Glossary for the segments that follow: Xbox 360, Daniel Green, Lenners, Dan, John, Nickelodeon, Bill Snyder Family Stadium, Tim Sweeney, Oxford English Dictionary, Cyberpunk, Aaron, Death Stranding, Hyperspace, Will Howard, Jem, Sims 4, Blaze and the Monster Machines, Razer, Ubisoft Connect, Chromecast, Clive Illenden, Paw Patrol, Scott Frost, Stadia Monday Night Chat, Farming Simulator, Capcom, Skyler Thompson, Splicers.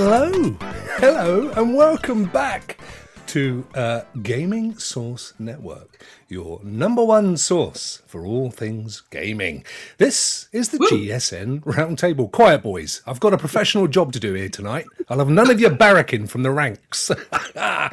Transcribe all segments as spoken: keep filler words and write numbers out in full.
Hello, hello, and welcome back to uh, Gaming Source Network, your number one source for all things gaming. This is the Woo. G S N Roundtable. Quiet, boys. I've got a professional job to do here tonight. I'll have none of your barracking from the ranks. uh,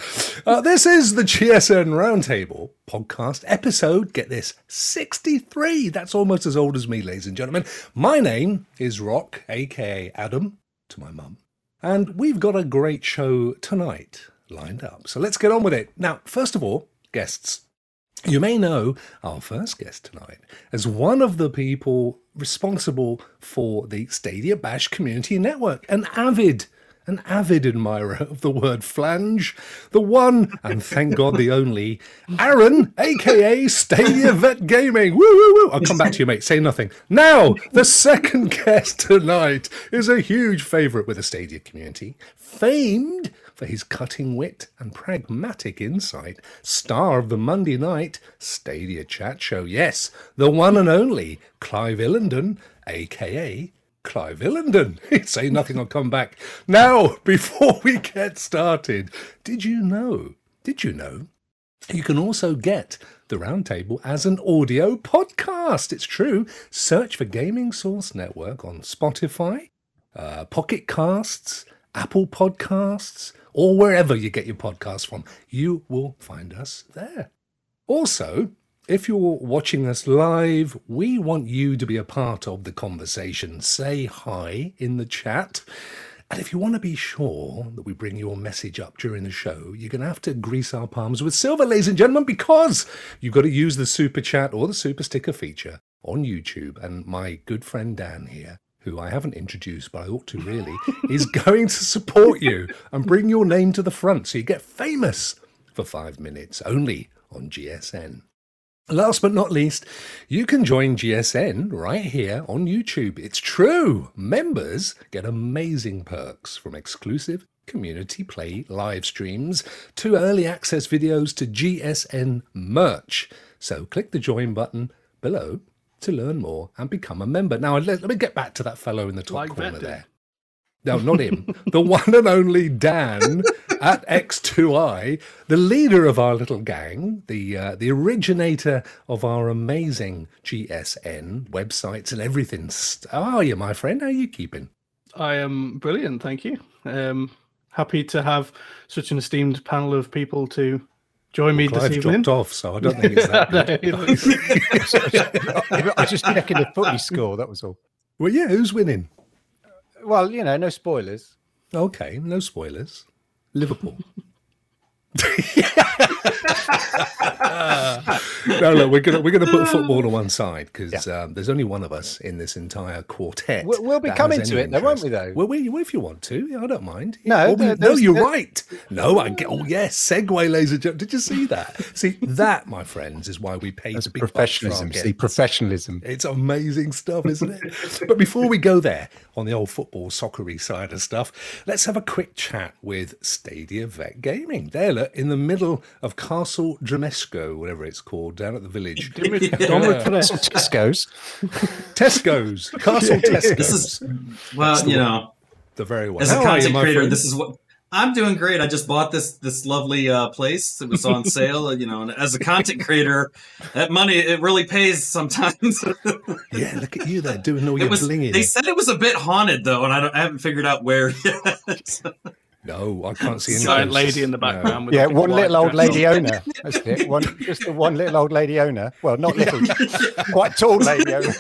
this is the G S N Roundtable podcast episode. Get this, sixty-three. That's almost as old as me, ladies and gentlemen. My name is Rock, a k a. Adam, to my mum. And we've got a great show tonight lined up. So let's get on with it. Now, first of all, guests. You may know our first guest tonight as one of the people responsible for the Stadia Bash Community Network, an avid, an avid admirer of the word flange, the one, and thank God the only, Aaron, a k a. Stadia Vet Gaming. Woo, woo, woo. I'll come back to you, mate. Say nothing. Now, the second guest tonight is a huge favourite with the Stadia community, famed for his cutting wit and pragmatic insight, star of the Monday night Stadia Chat Show. Yes, the one and only Clive Illenden, a k a. Clive Illenden. Say nothing, I'll come back. Now, before we get started, did you know, did you know, you can also get the Roundtable as an audio podcast. It's true. Search for Gaming Source Network on Spotify, uh, Pocket Casts, Apple Podcasts, or wherever you get your podcasts from. You will find us there. Also, if you're watching us live, we want you to be a part of the conversation. Say hi in the chat. And if you want to be sure that we bring your message up during the show, you're going to have to grease our palms with silver, ladies and gentlemen, because you've got to use the super chat or the super sticker feature on YouTube. And my good friend Dan here, who I haven't introduced, but I ought to really, is going to support you and bring your name to the front so you get famous for five minutes only on G S N. Last but not least, you can join G S N right here on YouTube. It's true. Members get amazing perks from exclusive community play live streams to early access videos to G S N merch. So click the join button below to learn more and become a member. Now, let, let me get back to that fellow in the top like corner there. No, not him. The one and only Dan at X two I, the leader of our little gang, the uh, the originator of our amazing G S N websites and everything. How are you, my friend? How are you keeping? I am brilliant, thank you. Um, happy to have such an esteemed panel of people to join me well, this evening. Dropped off, so I don't think it's that good. I was just checking the footy score, that was all. Well, yeah, who's winning? Well, you know, no spoilers. Okay, no spoilers. Liverpool. No, look, we're gonna we're gonna put football to one side because yeah. um, there's only one of us in this entire quartet. We'll, we'll be coming to it, though, won't we? Though, well, we, if you want to, yeah, I don't mind. No, yeah, there, we, no, you're there... right. No, I get. Oh, yes, yeah, segue, laser jump. Did you see that? See that, my friends, is why we pay to be professionalism. See, professionalism. It's amazing stuff, isn't it? But before we go there on the old football soccery side of stuff, let's have a quick chat with Stadia Vet Gaming. There, look, in the middle of Castle Dromesco, whatever it's called, down at the village. Tesco's. Tesco's. Castle Tesco's. This is, well, the, you know, the very one. As a content creator, this is what I'm doing. Great. I just bought this this lovely uh, place. It was on sale. You know, and as a content creator, that money it really pays sometimes. Yeah, look at you there doing all it your was, blinging. They said it was a bit haunted though, and I, don't, I haven't figured out where yet. So. No, I can't see any giant lady in the background. No. With yeah, one little old lady on. Owner. That's it. One, just the one little old lady owner. Well, not little, quite tall lady owner.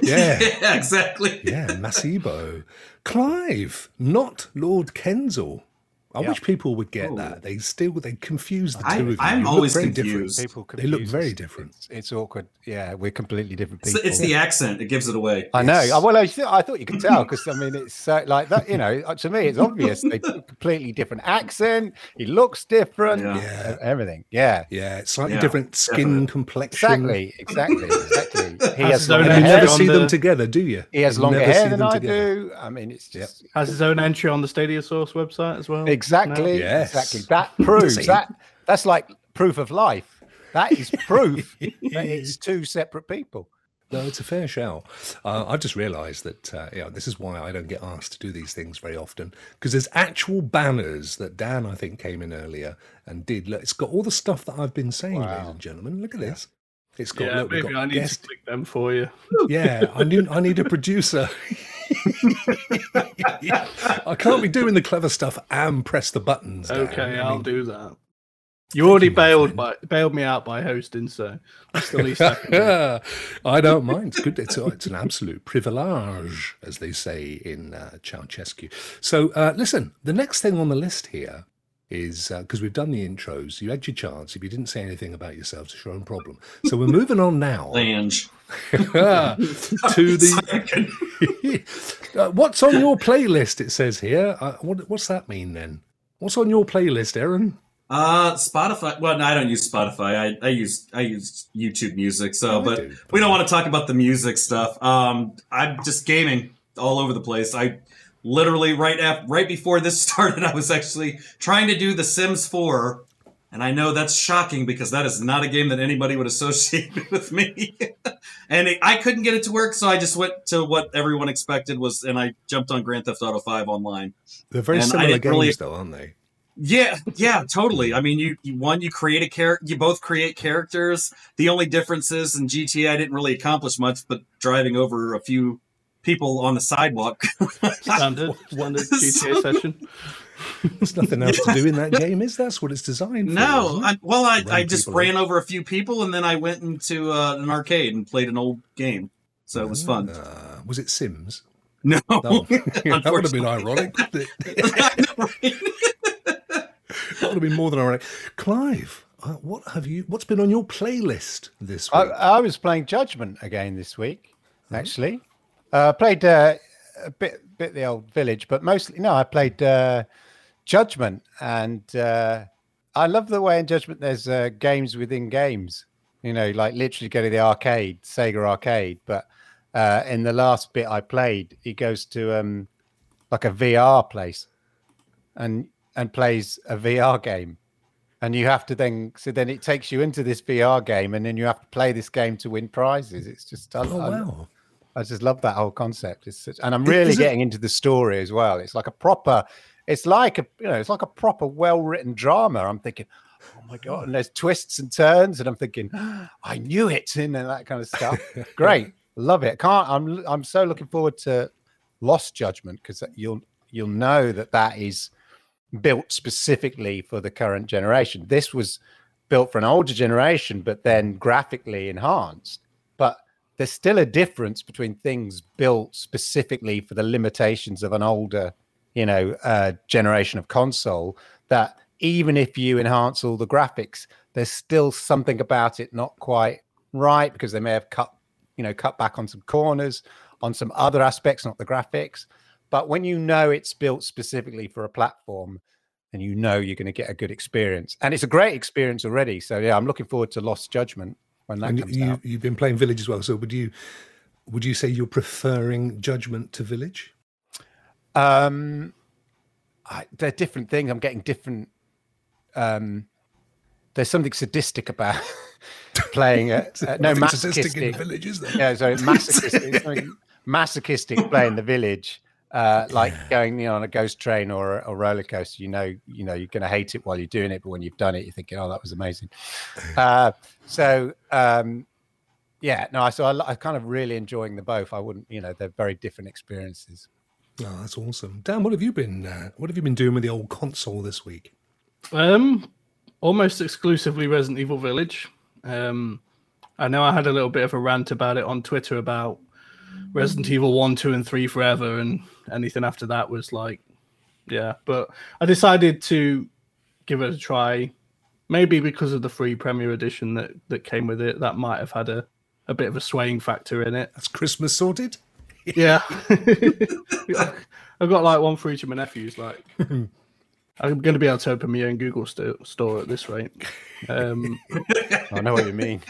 Yeah. Yeah, exactly. Yeah, Massibo. Clive, not Lord Kensal. I yeah. wish people would get Ooh. that. They still they confuse the two I, of them. I'm always very confused. People confuse they look very different. It's, it's awkward. Yeah, we're completely different people. It's, it's the accent that gives it away. I yes. know. Well, I, th- I thought you could tell because I mean, it's so, like that. You know, to me, it's obvious. They completely different accent. He looks different. Yeah, yeah. everything. Yeah, yeah. Slightly yeah. different skin yeah. complexion. Exactly. Exactly. Exactly. He has. Long you never see the... them together, do you? He has longer hair than I together. do. I mean, it's just yep. has his own entry on the Stadia Source website as well. It Exactly. No. Yes. Exactly. That proves that. That's like proof of life. That is proof that it's two separate people. No, it's a fair shout. Uh, I've just realised that uh, you know, this is why I don't get asked to do these things very often, because there's actual banners that Dan, I think, came in earlier and did. Look, it's got all the stuff that I've been saying, wow. ladies and gentlemen. Look at this. It's got. Yeah, look, maybe got I need guest... to click them for you. Yeah, I need, I need a producer. I can't be doing the clever stuff and press the buttons, Dan. Okay, I'll I mean, do that. You already bailed by, bailed me out by hosting, so that's the least I can do. I don't mind. It's good. It's, it's an absolute privilege, as they say in uh, Ceausescu. So, uh, listen, the next thing on the list here is, because uh, we've done the intros, you had your chance. If you didn't say anything about yourselves, it's your own problem. So we're moving on now. to the uh, what's on your playlist, it says here. Uh, what, what's that mean, then? What's on your playlist, Aaron? Uh, Spotify. Well, no, I don't use Spotify. I, I use I use YouTube Music. So, I but do. we don't want to talk about the music stuff. Um, I'm just gaming all over the place. I literally right after, right before this started, I was actually trying to do The Sims four, and I know that's shocking because that is not a game that anybody would associate with me. And it, I couldn't get it to work, so I just went to what everyone expected was, and I jumped on Grand Theft Auto five Online. They're very and similar games, really, though, aren't they? Yeah, yeah, totally. I mean, you, you one, you create a character, you both create characters. The only difference is in G T A, I didn't really accomplish much, but driving over a few people on the sidewalk. Standard, standard G T A session. There's nothing else yeah. to do in that game, is that's what it's designed for? No, I, well, I, I just ran over a few people, and then I went into uh, an arcade and played an old game, so it was fun. Uh, was it Sims? No, no. That would have been ironic. That would have been more than ironic. Clive, uh, what have you? What's been on your playlist this week? I, I was playing Judgment again this week. Mm-hmm. Actually, uh, played uh, a bit, bit the old Village, but mostly no. I played uh, Judgment, and uh, I love the way in Judgment there's uh, games within games. You know, like literally go to the arcade, Sega arcade. But uh, in the last bit I played, he goes to um, like a V R place, and. and plays a V R game, and you have to then so then it takes you into this V R game, and then you have to play this game to win prizes. It's just I, oh, wow. I, I just love that whole concept. It's such, and I'm really it... getting into the story as well. It's like a proper, it's like a you know, it's like a proper well-written drama. I'm thinking, oh my god, and there's twists and turns, and I'm thinking, oh, I knew it, and that kind of stuff. Great, love it. Can't I'm I'm so looking forward to Lost Judgment, because you'll you'll know that that is built specifically for the current generation. This was built for an older generation, but then graphically enhanced. But there's still a difference between things built specifically for the limitations of an older, you know, uh, generation of console, that even if you enhance all the graphics, there's still something about it not quite right, because they may have cut, you know, cut back on some corners, on some other aspects, not the graphics. But when you know it's built specifically for a platform, and you know you're going to get a good experience, and it's a great experience already. So yeah, I'm looking forward to Lost Judgment when that and comes you, out. You've been playing Village as well, so would you would you say you're preferring Judgment to Village? Um, I, they're different things. I'm getting different. Um, there's something sadistic about playing a, a no masochistic in Village, is there? Yeah, sorry, masochistic, something masochistic playing the Village. Uh, like going you know, on a ghost train or a, a roller coaster, you know, you know, you're going to hate it while you're doing it, but when you've done it, you're thinking, "Oh, that was amazing." Uh, so, um, yeah, no, so I, I kind of really enjoying the both. I wouldn't, you know, they're very different experiences. Oh, that's awesome, Dan. What have you been? Uh, what have you been doing with the old console this week? Um, almost exclusively Resident Evil Village. Um, I know I had a little bit of a rant about it on Twitter about Resident Evil one, two, and three forever, and anything after that was like, yeah. But I decided to give it a try, maybe because of the free Premier Edition that, that came with it. That might have had a, a bit of a swaying factor in it. That's Christmas sorted. Yeah. I've got like one for each of my nephews. Like, I'm going to be able to open my own Google st- store at this rate. Um, I know what you mean.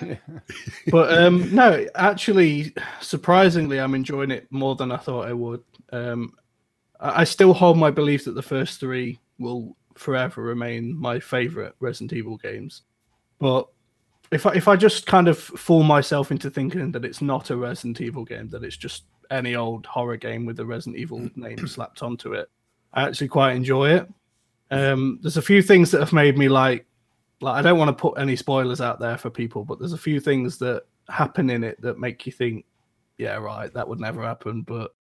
But um, no, actually, surprisingly, I'm enjoying it more than I thought I would. Um, I still hold my belief that the first three will forever remain my favorite Resident Evil games, but if I, if I just kind of fool myself into thinking that it's not a Resident Evil game, that it's just any old horror game with the Resident Evil name slapped onto it, I actually quite enjoy it. Um, there's a few things that have made me like, like I don't want to put any spoilers out there for people, but there's a few things that happen in it that make you think, yeah, right, that would never happen. But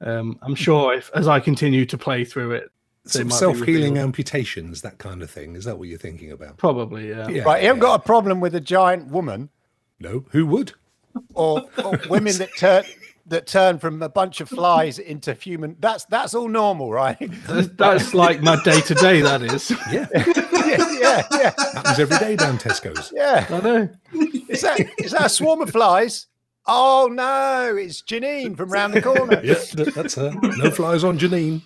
um, I'm sure if as I continue to play through it, some self-healing amputations, that kind of thing. Is that what you're thinking about? Probably, yeah. yeah right, you haven't yeah. got a problem with a giant woman. No, who would? Or, or women that turn that turn from a bunch of flies into human. That's that's all normal, right? That's, that's like my day-to-day, that is. Yeah. yeah, yeah, yeah. Happens every day down Tesco's. Yeah. I know. Is that, is that a swarm of flies? Oh, no, it's Janine from round the corner. Yes, yeah, that's her. No flies on Janine.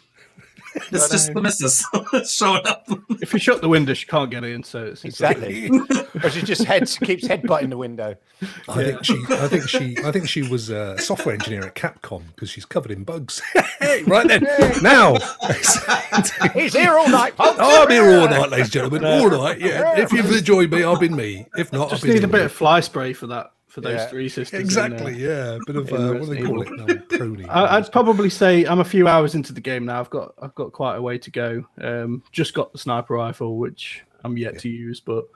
It's just the missus showing up. If you shut the window, she can't get in. So it's exactly. Or she just heads keeps headbutting the window. I yeah. think she. I think she. I think she was a software engineer at Capcom because she's covered in bugs. Hey, right then, now he's here all night, folks. Oh, I'm here all night, ladies and gentlemen. All night, yeah. If you've enjoyed me, I've been me. If not, just I've been need a bit of fly spray for that. For those yeah. three sisters. Exactly, in, uh, yeah. A bit of, uh, what do they call it now? Pruning. I, I'd probably say I'm a few hours into the game now. I've got I've got quite a way to go. Um, just got the sniper rifle, which I'm yet yeah. to use, but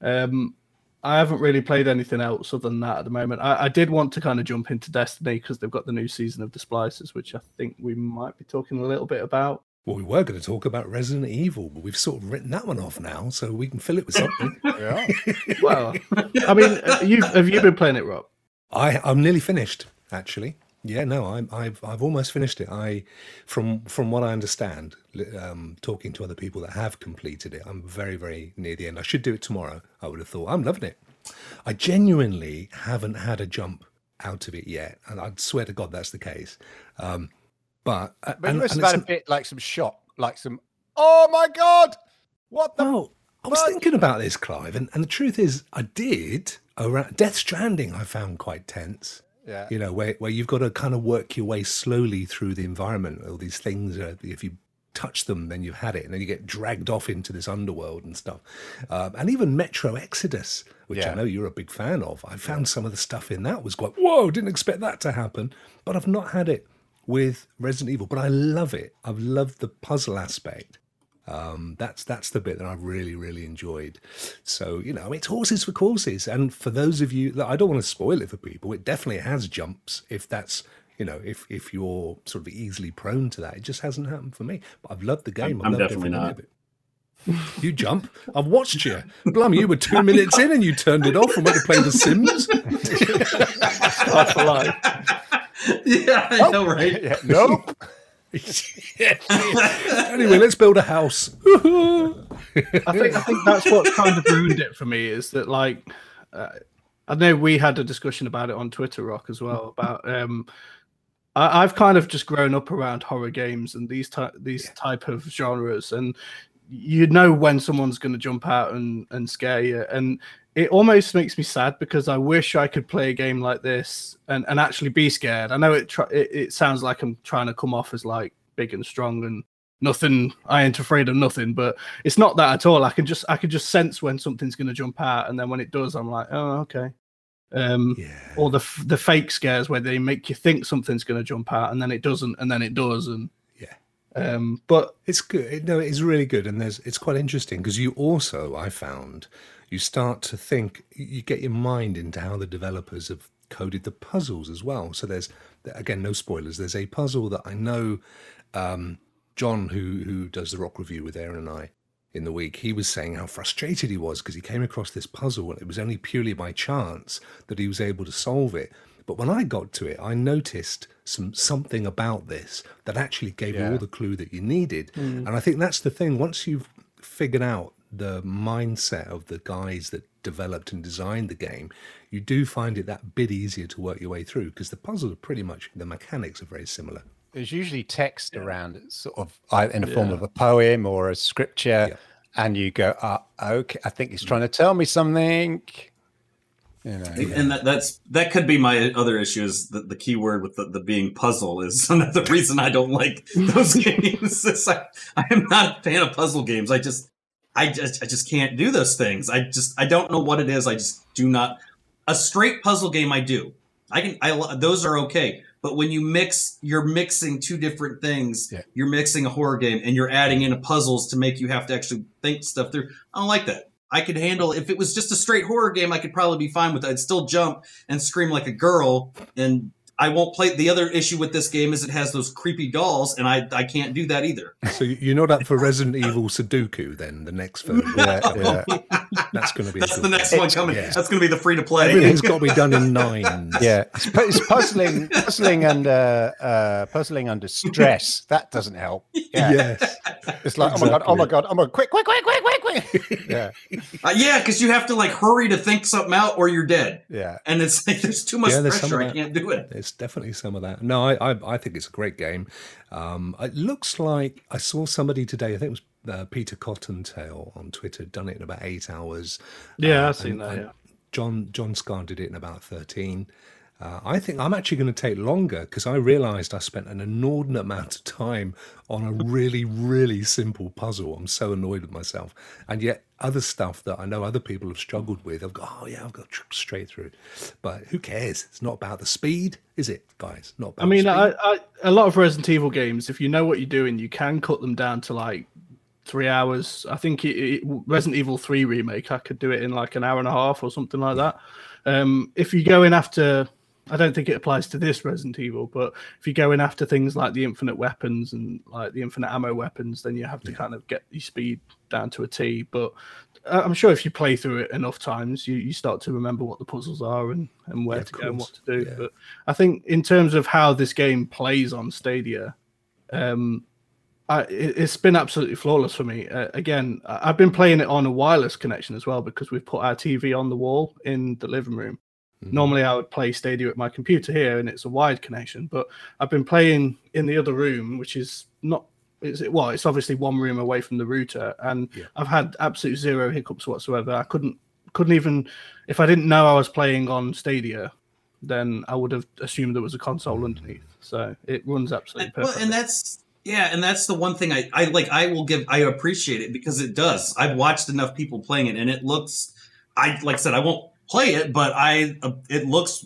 um, I haven't really played anything else other than that at the moment. I, I did want to kind of jump into Destiny because they've got the new season of the Splicers, which I think we might be talking a little bit about. Well, we were going to talk about Resident Evil, but we've sort of written that one off now, so we can fill it with something. Yeah. Well, I mean, you've, have you been playing it, Rob? I, I'm nearly finished, actually. Yeah, no, I'm, I've I've almost finished it. I, from from what I understand, um, talking to other people that have completed it, I'm very, very near the end. I should do it tomorrow, I would have thought. I'm loving it. I genuinely haven't had a jump out of it yet, and I swear to God that's the case. Um But, uh, but you must have had a bit like some shock, like some, oh my God, what the? Oh, I was thinking about this, Clive, and, and the truth is I did. Around Death Stranding I found quite tense, yeah. you know, where, where you've got to kind of work your way slowly through the environment. All these things, are, if you touch them, then you've had it, and then you get dragged off into this underworld and stuff. Um, and even Metro Exodus, which yeah. I know you're a big fan of, I found yeah. some of the stuff in that was quite, whoa, didn't expect that to happen, but I've not had it with Resident Evil, but I love it. I've loved the puzzle aspect. Um, that's that's the bit that I really, really enjoyed. So, you know, it's horses for courses. And for those of you, I don't want to spoil it for people, it definitely has jumps if that's, you know, if if you're sort of easily prone to that. It just hasn't happened for me. But I've loved the game. I'm, I've loved definitely every not. Minute of it. You jump. I've watched you. Blum, you were two minutes in and you turned it off and went to play The Sims. Start for life. Yeah, I oh, know, right? Yeah, nope. Anyway, let's build a house. I think I think that's what kind of ruined it for me is that, like, uh, I know we had a discussion about it on Twitter, Rock, as well. About um, I, I've kind of just grown up around horror games and these ty- these yeah. type of genres, and you know when someone's going to jump out and, and scare you, and it almost makes me sad because I wish I could play a game like this and, and actually be scared. I know it, tr- it it sounds like I'm trying to come off as like big and strong and nothing. I ain't afraid of nothing, but it's not that at all. I can just I can just sense when something's going to jump out, and then when it does, I'm like, oh, okay. Um, yeah. Or the f- the fake scares where they make you think something's going to jump out, and then it doesn't, and then it does, and yeah. Um, but it's good. No, it's really good, and there's it's quite interesting because you also I found. You start to think, you get your mind into how the developers have coded the puzzles as well. So there's, again, no spoilers. There's a puzzle that I know um, John, who who does the Rock Review with Aaron and I in the week, he was saying how frustrated he was because he came across this puzzle and it was only purely by chance that he was able to solve it. But when I got to it, I noticed some something about this that actually gave yeah. you all the clue that you needed. Mm. And I think that's the thing. Once you've figured out the mindset of the guys that developed and designed the game, you do find it that bit easier to work your way through because the puzzles are pretty much, the mechanics are very similar. There's usually text yeah. around, sort of in a form yeah. of a poem or a scripture, yeah. and you go, oh, okay, I think he's trying to tell me something. You know, yeah. And that, that's that could be my other issue is that the key word with the, the being puzzle is another reason I don't like those games. I am not a fan of puzzle games. I just I just I just can't do those things. I just I don't know what it is. I just do not. A straight puzzle game, I do. I can I those are okay. But when you mix, you're mixing two different things. Yeah. You're mixing a horror game and you're adding in a puzzles to make you have to actually think stuff through. I don't like that. I could handle, if it was just a straight horror game, I could probably be fine with it. I'd still jump and scream like a girl. And I won't play. The other issue with this game is it has those creepy dolls, and I, I can't do that either. So you're not up for Resident Evil Sudoku then, the next film? No. Yeah, yeah. That's going to be That's the next one coming. Yeah. That's going to be the free-to-play. Everything's got to be done in nines. Yeah, it's, it's puzzling puzzling under uh, puzzling under stress. That doesn't help. Yeah. Yes. It's like, exactly. oh, my God, oh, my God, oh, my God, quick, quick, quick, quick, quick, quick. Yeah, uh, yeah, because you have to, like, hurry to think something out or you're dead. Yeah. And it's like there's too much yeah, there's pressure. I can't do it. There's definitely some of that. No, I, I I think it's a great game. Um, it looks like I saw somebody today. I think it was uh, Peter Cottontail on Twitter. Done it in about eight hours. Yeah, uh, I've seen and, that. Yeah. John John Scar did it in about thirteen. Uh, I think I'm actually going to take longer because I realised I spent an inordinate amount of time on a really, really simple puzzle. I'm so annoyed with myself. And yet other stuff that I know other people have struggled with, I've got, oh, yeah, I've got straight through. But who cares? It's not about the speed, is it, guys? Not. About I mean, I, I, a lot of Resident Evil games, if you know what you're doing, you can cut them down to like three hours. I think it, it, Resident Evil three Remake, I could do it in like an hour and a half or something like that. Um, if you go in after... I don't think it applies to this Resident Evil, but if you go in after things like the infinite weapons and like the infinite ammo weapons, then you have to yeah. kind of get your speed down to a T. But I'm sure if you play through it enough times, you, you start to remember what the puzzles are and, and where yeah, to go and what to do. Yeah. But I think in terms of how this game plays on Stadia, um, I, it, it's been absolutely flawless for me. Uh, again, I've been playing it on a wireless connection as well because we've put our T V on the wall in the living room. Normally I would play Stadia at my computer here and it's a wired connection, but I've been playing in the other room, which is not, it's, well, it's obviously one room away from the router, and yeah. I've had absolute zero hiccups whatsoever. I couldn't, couldn't even, if I didn't know I was playing on Stadia, then I would have assumed there was a console underneath. So it runs absolutely perfectly. Well, and that's, yeah, and that's the one thing I, I like, I will give, I appreciate it because it does. I've watched enough people playing it and it looks, I, like I said, I won't play it, but I uh, it looks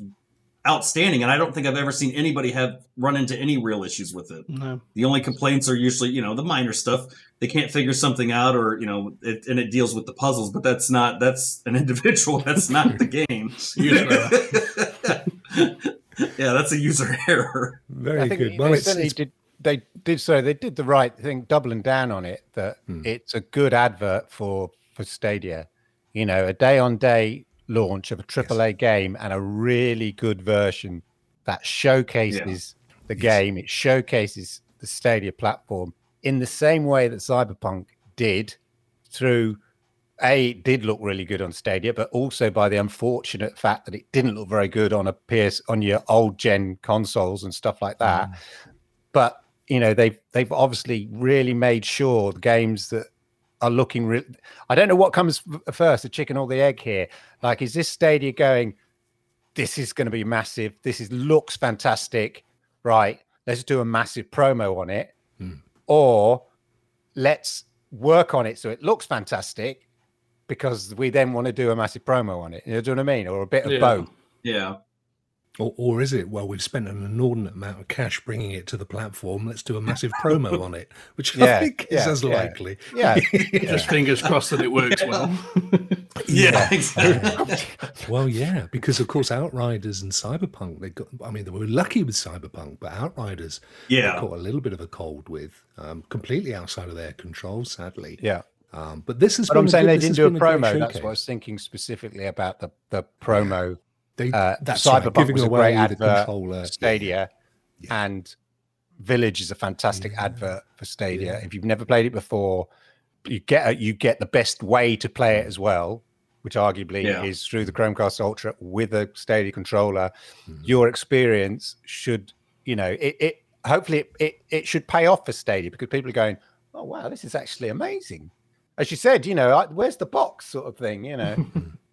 outstanding, and I don't think I've ever seen anybody have run into any real issues with it. No. The only complaints are usually, you know, the minor stuff. They can't figure something out, or you know, it, and it deals with the puzzles. But that's not that's an individual. That's not the game. Yeah, that's a user error. Very good. Well, it's, it's... Did, they did so. They did the right thing, doubling down on it. That hmm. it's a good advert for for Stadia. You know, a day on day. Launch of a triple A yes. game and a really good version that showcases yeah. the game. It showcases the Stadia platform in the same way that Cyberpunk did through a did look really good on Stadia, but also by the unfortunate fact that it didn't look very good on a P S on your old gen consoles and stuff like that. Mm. But you know, they've they've obviously really made sure the games that are looking re- I don't know what comes first, the chicken or the egg here. Like, is this Stadia going, this is going to be massive, this is looks fantastic, right, let's do a massive promo on it, mm. or let's work on it so it looks fantastic because we then want to do a massive promo on it, you know, do you know what I mean, or a bit of yeah. both. Yeah. Or, or is it, well, we've spent an inordinate amount of cash bringing it to the platform, let's do a massive promo on it, which yeah, I think yeah, is as yeah. likely. Yeah. yeah. Just fingers crossed that it works yeah. well. yeah, yeah, exactly. Well, yeah, because, of course, Outriders and Cyberpunk, they got, I mean, they were lucky with Cyberpunk, but Outriders yeah. caught a little bit of a cold with, um, completely outside of their control, sadly. Yeah. Um, but this is what I'm saying, good, they didn't do a promo. That's what I was thinking specifically about the, the promo. Yeah. They, uh, that Cyberpunk right, was a great advert for Stadia, yeah. Yeah. and Village is a fantastic yeah. advert for Stadia. Yeah. If you've never played it before, you get you get the best way to play it as well, which arguably yeah. is through the Chromecast Ultra with a Stadia controller. Mm-hmm. Your experience should, you know, it, it hopefully it, it it should pay off for Stadia because people are going, oh wow, this is actually amazing. As you said, you know, where's the box sort of thing, you know,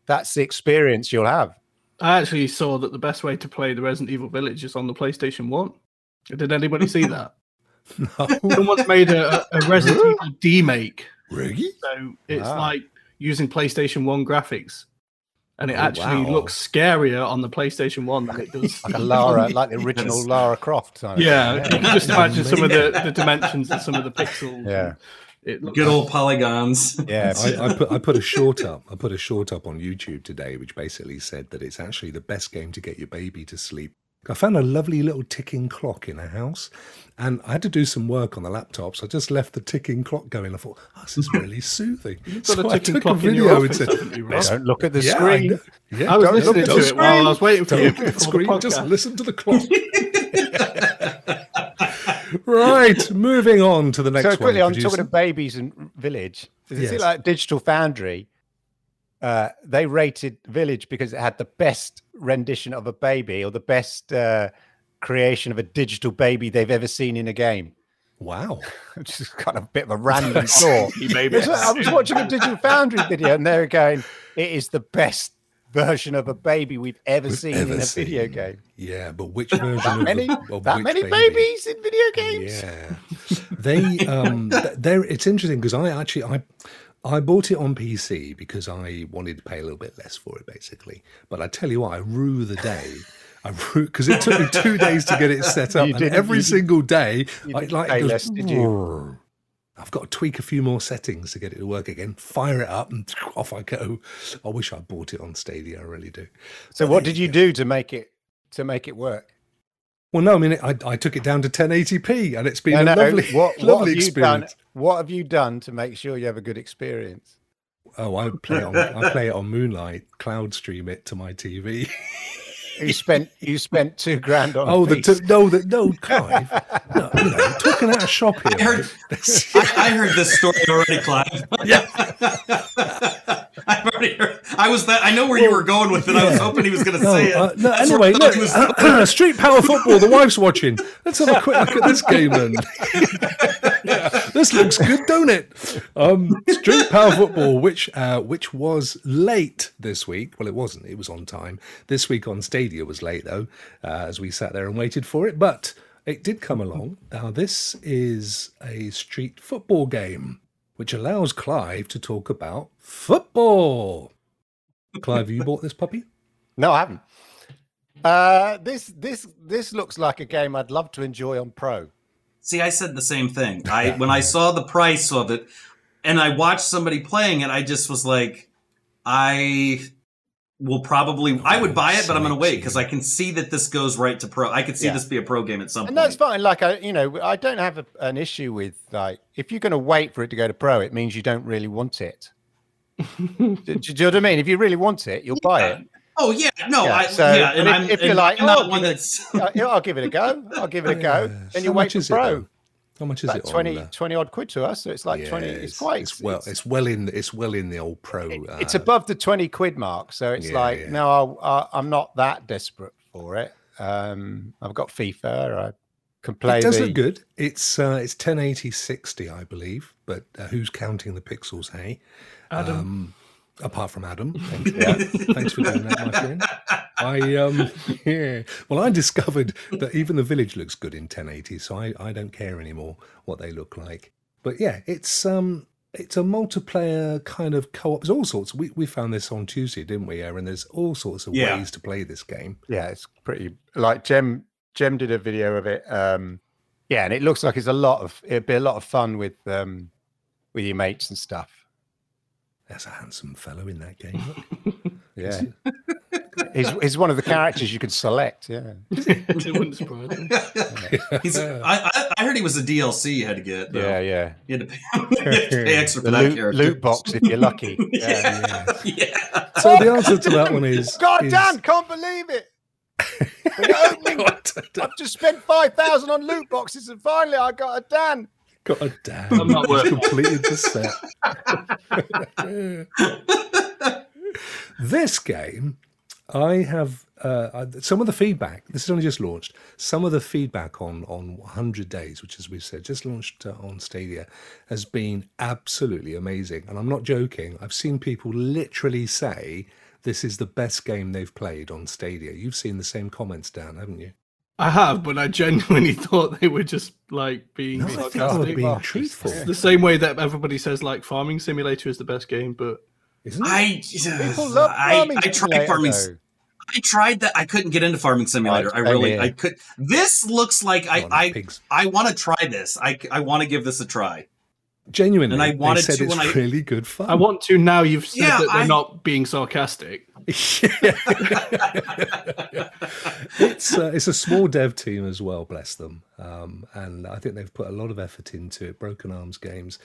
that's the experience you'll have. I actually saw that the best way to play the Resident Evil Village is on the PlayStation one. Did anybody see that? No. Someone's made a, a Resident Evil D-make Really? So it's wow. like using PlayStation one graphics. And it oh, actually wow. looks scarier on the PlayStation one than it does. Like, a Lara, like the original yes. Lara Croft. I yeah, yeah. You just imagine some of the, the dimensions and some of the pixels. Yeah, it looks good old like... polygons. Yeah, I, I, put, I put a short up. I put a short up on YouTube today, which basically said that it's actually the best game to get your baby to sleep. I found a lovely little ticking clock in a house, and I had to do some work on the laptop, so I just left the ticking clock going. I thought, oh, this is really soothing. You've got so a ticking I took clock a video in your office, and said, don't look at the yeah, screen. I, yeah, I was listening to it while I was waiting for you. The screen, the just listen to the clock. Right, moving on to the next one. So quickly, one, I'm talking of babies and Village. Is yes. it like Digital Foundry? Uh, they rated Village because it had the best rendition of a baby or the best uh, creation of a digital baby they've ever seen in a game. Wow. Which is kind of a bit of a random thought. I was watching a Digital Foundry video and they were going, it is the best version of a baby we've ever we've seen ever in a seen. video game. Yeah, but which version that of many, the, of that many baby? babies in video games? Yeah. They, um, they're, it's interesting because I actually... I. I bought it on P C because I wanted to pay a little bit less for it, basically. But I tell you what, I rue the day. I rue because it took me two days to get it set up. You and every you single day, I like pay goes, less, did you? I've got to tweak a few more settings to get it to work again. Fire it up and off I go. I wish I bought it on Stadia. I really do. So, but what did you go. do to make it to make it work? Well, no, I mean, I, I took it down to ten eighty p, and it's been no, a no. lovely, what, lovely what experience. Done, what have you done to make sure you have a good experience? Oh, I play on, I play it on Moonlight, cloud stream it to my T V. You spent you spent two grand on. Oh, a the t- no, the, no, Clive, no, you know, I'm talking out of shop here. I heard, I, I heard this story already, Clive. Yeah, I've already heard. I was that. I know where well, you were going with it. Yeah. I was hoping he was going to no, say uh, it. No, That's anyway, look, was... uh, Street Power Football. The wife's watching. Let's have a quick look at this game then. This looks good, don't it? Um, Street Power Football, which uh, which was late this week. Well, it wasn't. It was on time this week on Stadia. Was late though, uh, as we sat there and waited for it. But it did come along. Now uh, this is a street football game, which allows Clive to talk about football. Clive, have you bought this puppy? No, I haven't. Uh, this this this looks like a game I'd love to enjoy on Pro. See, I said the same thing. I when I saw the price of it and I watched somebody playing it, I just was like, I will probably, I would buy it, but I'm going to wait because I can see that this goes right to pro. I could see yeah. this be a pro game at some and point. And that's fine. Like, I, you know, I don't have a, an issue with, like, if you're going to wait for it to go to pro, it means you don't really want it. do, do, do you know what I mean? If you really want it, you'll yeah. buy it. Oh yeah, no, yeah, I, so yeah, and if, I'm, if you're and like, oh, not one that's... I'll give it a go, I'll give it a go, yeah. then you wait for Pro. It, How much is like it? twenty, twenty odd quid to us, so it's like yeah, twenty. It's, it's quite. It's well, it's, it's well in. It's well in the old Pro. It, uh, it's above the twenty quid mark, so it's yeah, like yeah. no, I'll, I'll, I'm not that desperate for it. Um, I've got FIFA. I can play. It does the... look good. It's uh, it's ten eighty sixty, I believe. But uh, who's counting the pixels? Hey, Adam. Um, Apart from Adam, thanks, yeah. thanks for doing that, my friend. I um, yeah. Well, I discovered that even the Village looks good in ten eighty, so I, I don't care anymore what they look like. But yeah, it's um, it's a multiplayer kind of co-op. There's all sorts. We we found this on Tuesday, didn't we, Aaron? There's all sorts of yeah. ways to play this game. Yeah, it's pretty. Like Jem Jem did a video of it. Um, yeah, and it looks like it's a lot of it'd be a lot of fun with um, with your mates and stuff. That's a handsome fellow in that game. Look. Yeah. he's, he's one of the characters you can select. Yeah. It wouldn't surprise me. I, I heard he was a D L C you had to get. Though. Yeah, yeah. You had to pay, pay extra for the that loot, character. Loot box if you're lucky. yeah. yeah. yeah. So oh, the answer God, to that one is... God is... damn, can't believe it. God, I've just spent five thousand dollars on loot boxes and finally I got a Dan. Got a damn. I'm not working. Completed the set. This game, I have uh, some of the feedback. This is only just launched. Some of the feedback on on one hundred days, which, as we've said, just launched uh, on Stadia, has been absolutely amazing. And I'm not joking. I've seen people literally say this is the best game they've played on Stadia. You've seen the same comments, Dan, haven't you? I have, but I genuinely thought they were just like being, no, I think they were being truthful. It's the same way that everybody says like Farming Simulator is the best game, but isn't it? I uh, people love Farming I, I tried Farming though. I tried that. I couldn't get into Farming Simulator. I, I really, I could. This looks like I, I, I want to try this. I, I want to give this a try. Genuinely, and I wanted they said to. It's I, really good fun. I want to now. You've said yeah, that they're I, not being sarcastic. it's uh, it's a small dev team as well, bless them, um, and I think they've put a lot of effort into it. Broken Arms Games,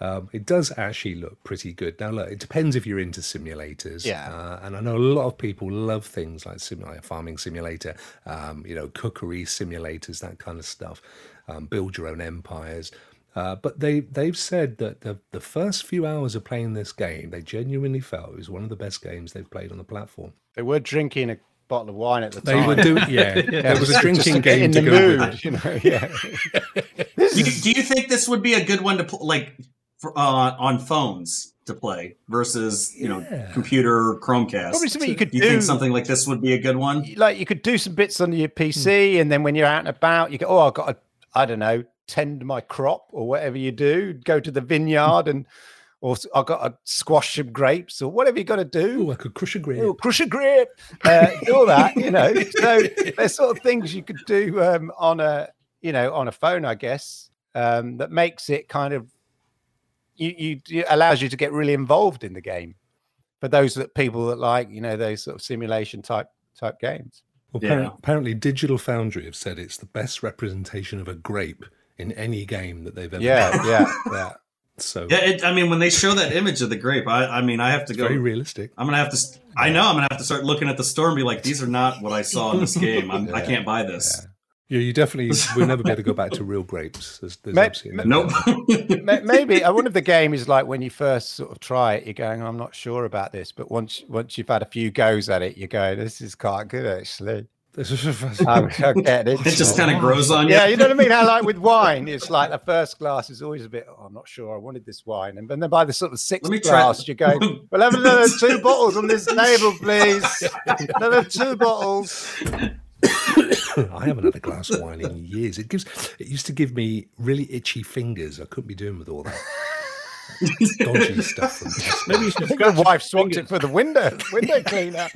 um, it does actually look pretty good. Now, look, it depends if you're into simulators, yeah. Uh, and I know a lot of people love things like simulator, Farming Simulator, um, you know, cookery simulators, that kind of stuff. Um, build your own empires. Uh, but they, they've said that the, the first few hours of playing this game, they genuinely felt it was one of the best games they've played on the platform. They were drinking a bottle of wine at the time. They were doing, yeah. yeah. It was a drinking game in to the go mood, with it. You know, yeah. do, do you think this would be a good one to pl- like for, uh, on phones to play versus, you know, yeah. computer Chromecast? Probably something you could do. Do you think something like this would be a good one? Like you could do some bits on your P C, hmm. and then when you're out and about, you go, oh, I've got a, I don't know, tend my crop or whatever you do, go to the vineyard and or I've got to squash some grapes or whatever you got to do. Oh, I could crush a grape. Ooh, crush a grape. Uh, do all that, you know. So there's sort of things you could do um, on a, you know, on a phone, I guess, um, that makes it kind of, you, you it allows you to get really involved in the game for those that people that like, you know, those sort of simulation type type games. Well, yeah. Apparently Digital Foundry have said it's the best representation of a grape in any game that they've ever yeah, played. Yeah, yeah. So, yeah, it, I mean, when they show that image of the grape, I, I mean, I have to it's go. Very realistic. I'm gonna have to. Yeah. I know I'm gonna have to start looking at the store and be like, these are not what I saw in this game. I'm, yeah, I can't buy this. Yeah, yeah you definitely will never be able to go back to real grapes. There's, there's maybe, nope. Maybe I wonder if the game is like when you first sort of try it, you're going, I'm not sure about this, but once once you've had a few goes at it, you go, this is quite good actually. um, okay, it just kind of grows on you. Yeah, you know what I mean? How like with wine, it's like the first glass is always a bit, oh, I'm not sure I wanted this wine. And then by the sort of sixth glass, you go, well, have another two bottles on this table, please. Another two bottles. I haven't had a glass of wine in years. It gives. It used to give me really itchy fingers. I couldn't be doing with all that. Dodgy stuff. From Maybe you should your wife swapped it for the window, window cleaner.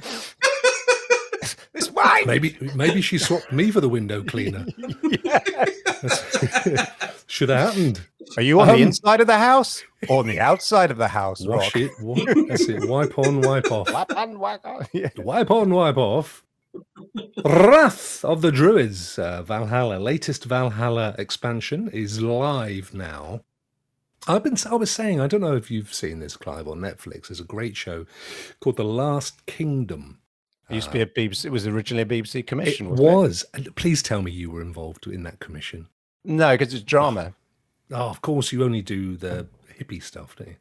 This wine. Maybe, maybe she swapped me for the window cleaner. Should have happened. Are you on um, the inside of the house or on the outside of the house? Wash it, wash, that's it. Wipe on, wipe off. Wipe on, wipe off. Yeah. Wipe on, wipe off. Wrath of the Druids, uh, Valhalla. Latest Valhalla expansion is live now. I've been. I was saying, I don't know if you've seen this, Clive, on Netflix. There's a great show called The Last Kingdom. It used to be a B B C. It was originally a B B C commission. It wasn't was. It? And please tell me you were involved in that commission. No, because it's drama. Oh, of course. You only do the hippie stuff, don't you?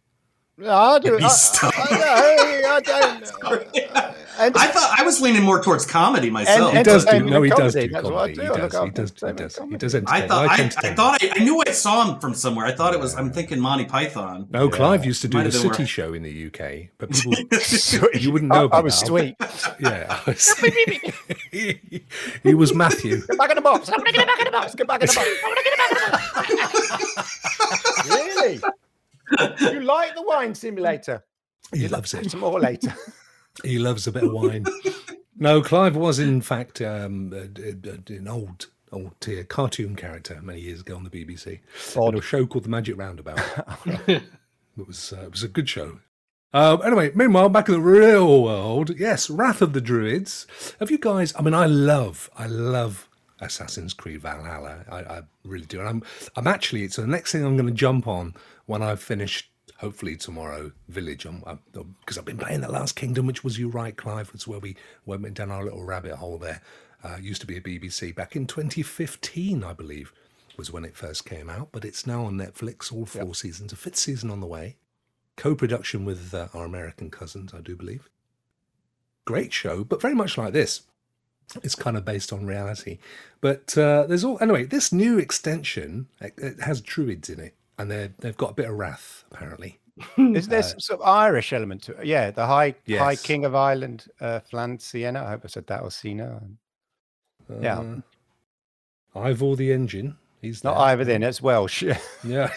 No, I do. Hippie I, stuff. I, I, I don't. I, I, I thought I was leaning more towards comedy myself. And, and he does do. No, he does do comedy. He does. He does. He does. He does. I thought. I, I, I thought. I, I knew I saw him from somewhere. I thought yeah. it was. I'm thinking Monty Python. No, yeah. Clive used to do the City right. Show in the U K, but people you wouldn't know. I, about I was sweet. Yeah. I was, he, he was Matthew. Get back in the box. I'm gonna get back in the box. Get back in the box. I'm gonna get back in the box. Really? You like the wine simulator? He loves it. Some more later. He loves a bit of wine. No, Clive was in fact um, an old, old tier cartoon character many years ago on the B B C. On a show called The Magic Roundabout. It was uh, it was a good show. Um, anyway, meanwhile, back in the real world, yes, Wrath of the Druids. Have you guys? I mean, I love, I love. Assassin's Creed Valhalla, I, I really do, and I'm, I'm actually it's the next thing I'm going to jump on when I've finished. Hopefully tomorrow, Village, because I've been playing The Last Kingdom, which was you right, Clive, was where we went down our little rabbit hole there. Uh, used to be a B B C back in twenty fifteen, I believe, was when it first came out, but it's now on Netflix. All four yep. seasons, a fifth season on the way. Co-production with uh, our American cousins, I do believe. Great show, but very much like this. It's kind of based on reality. But uh, there's all... Anyway, this new extension, it, it has druids in it, and they've got a bit of wrath, apparently. Is there uh, some sort of Irish element to it? Yeah, the High yes. high King of Ireland, uh, Flan Sienna. I hope I said that, or Sienna. Yeah. Um, Ivor the Engine. He's not Ivor then, that's Welsh. Yeah,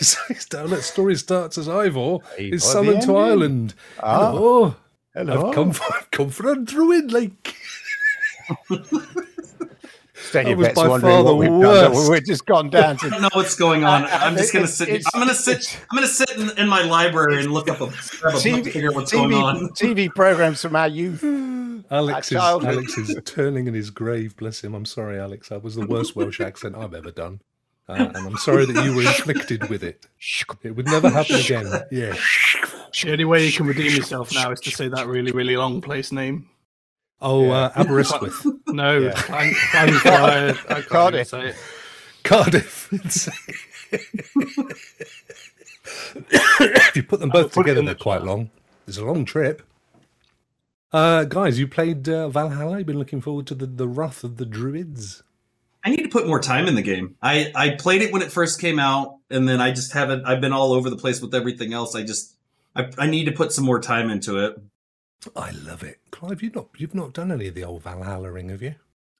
it's, it's down, that story starts as Ivor is summoned to Ireland. Oh, hello. Hello. I've come for, I've come for a druid, like... Stadia Vet's wondering what we've done. We've just gone down to... I don't know what's going on. I'm just going to sit... I'm going to sit I'm going to sit in, in my library and look up a... T V, figure what's T V, going on. T V programs from our youth. Alex is, Alex is turning in his grave. Bless him. I'm sorry, Alex. That was the worst Welsh accent I've ever done. Uh, and I'm sorry that you were inflicted with it. It would never happen again. Yeah. The only way you can redeem yourself now is to say that really, really long place name. Oh, yeah. uh, Aberystwyth. No, yeah. I'm, I'm tired. I can't Cardiff. Say it. Cardiff. If you put them both together, they're quite long. It's a long trip. Uh, guys, you played uh, Valhalla. You've been looking forward to the, the Wrath of the Druids. I need to put more time in the game. I, I played it when it first came out, and then I just haven't. I've been all over the place with everything else. I just I, I need to put some more time into it. I love it, Clive. You not you've not done any of the old Valhallaing, have you?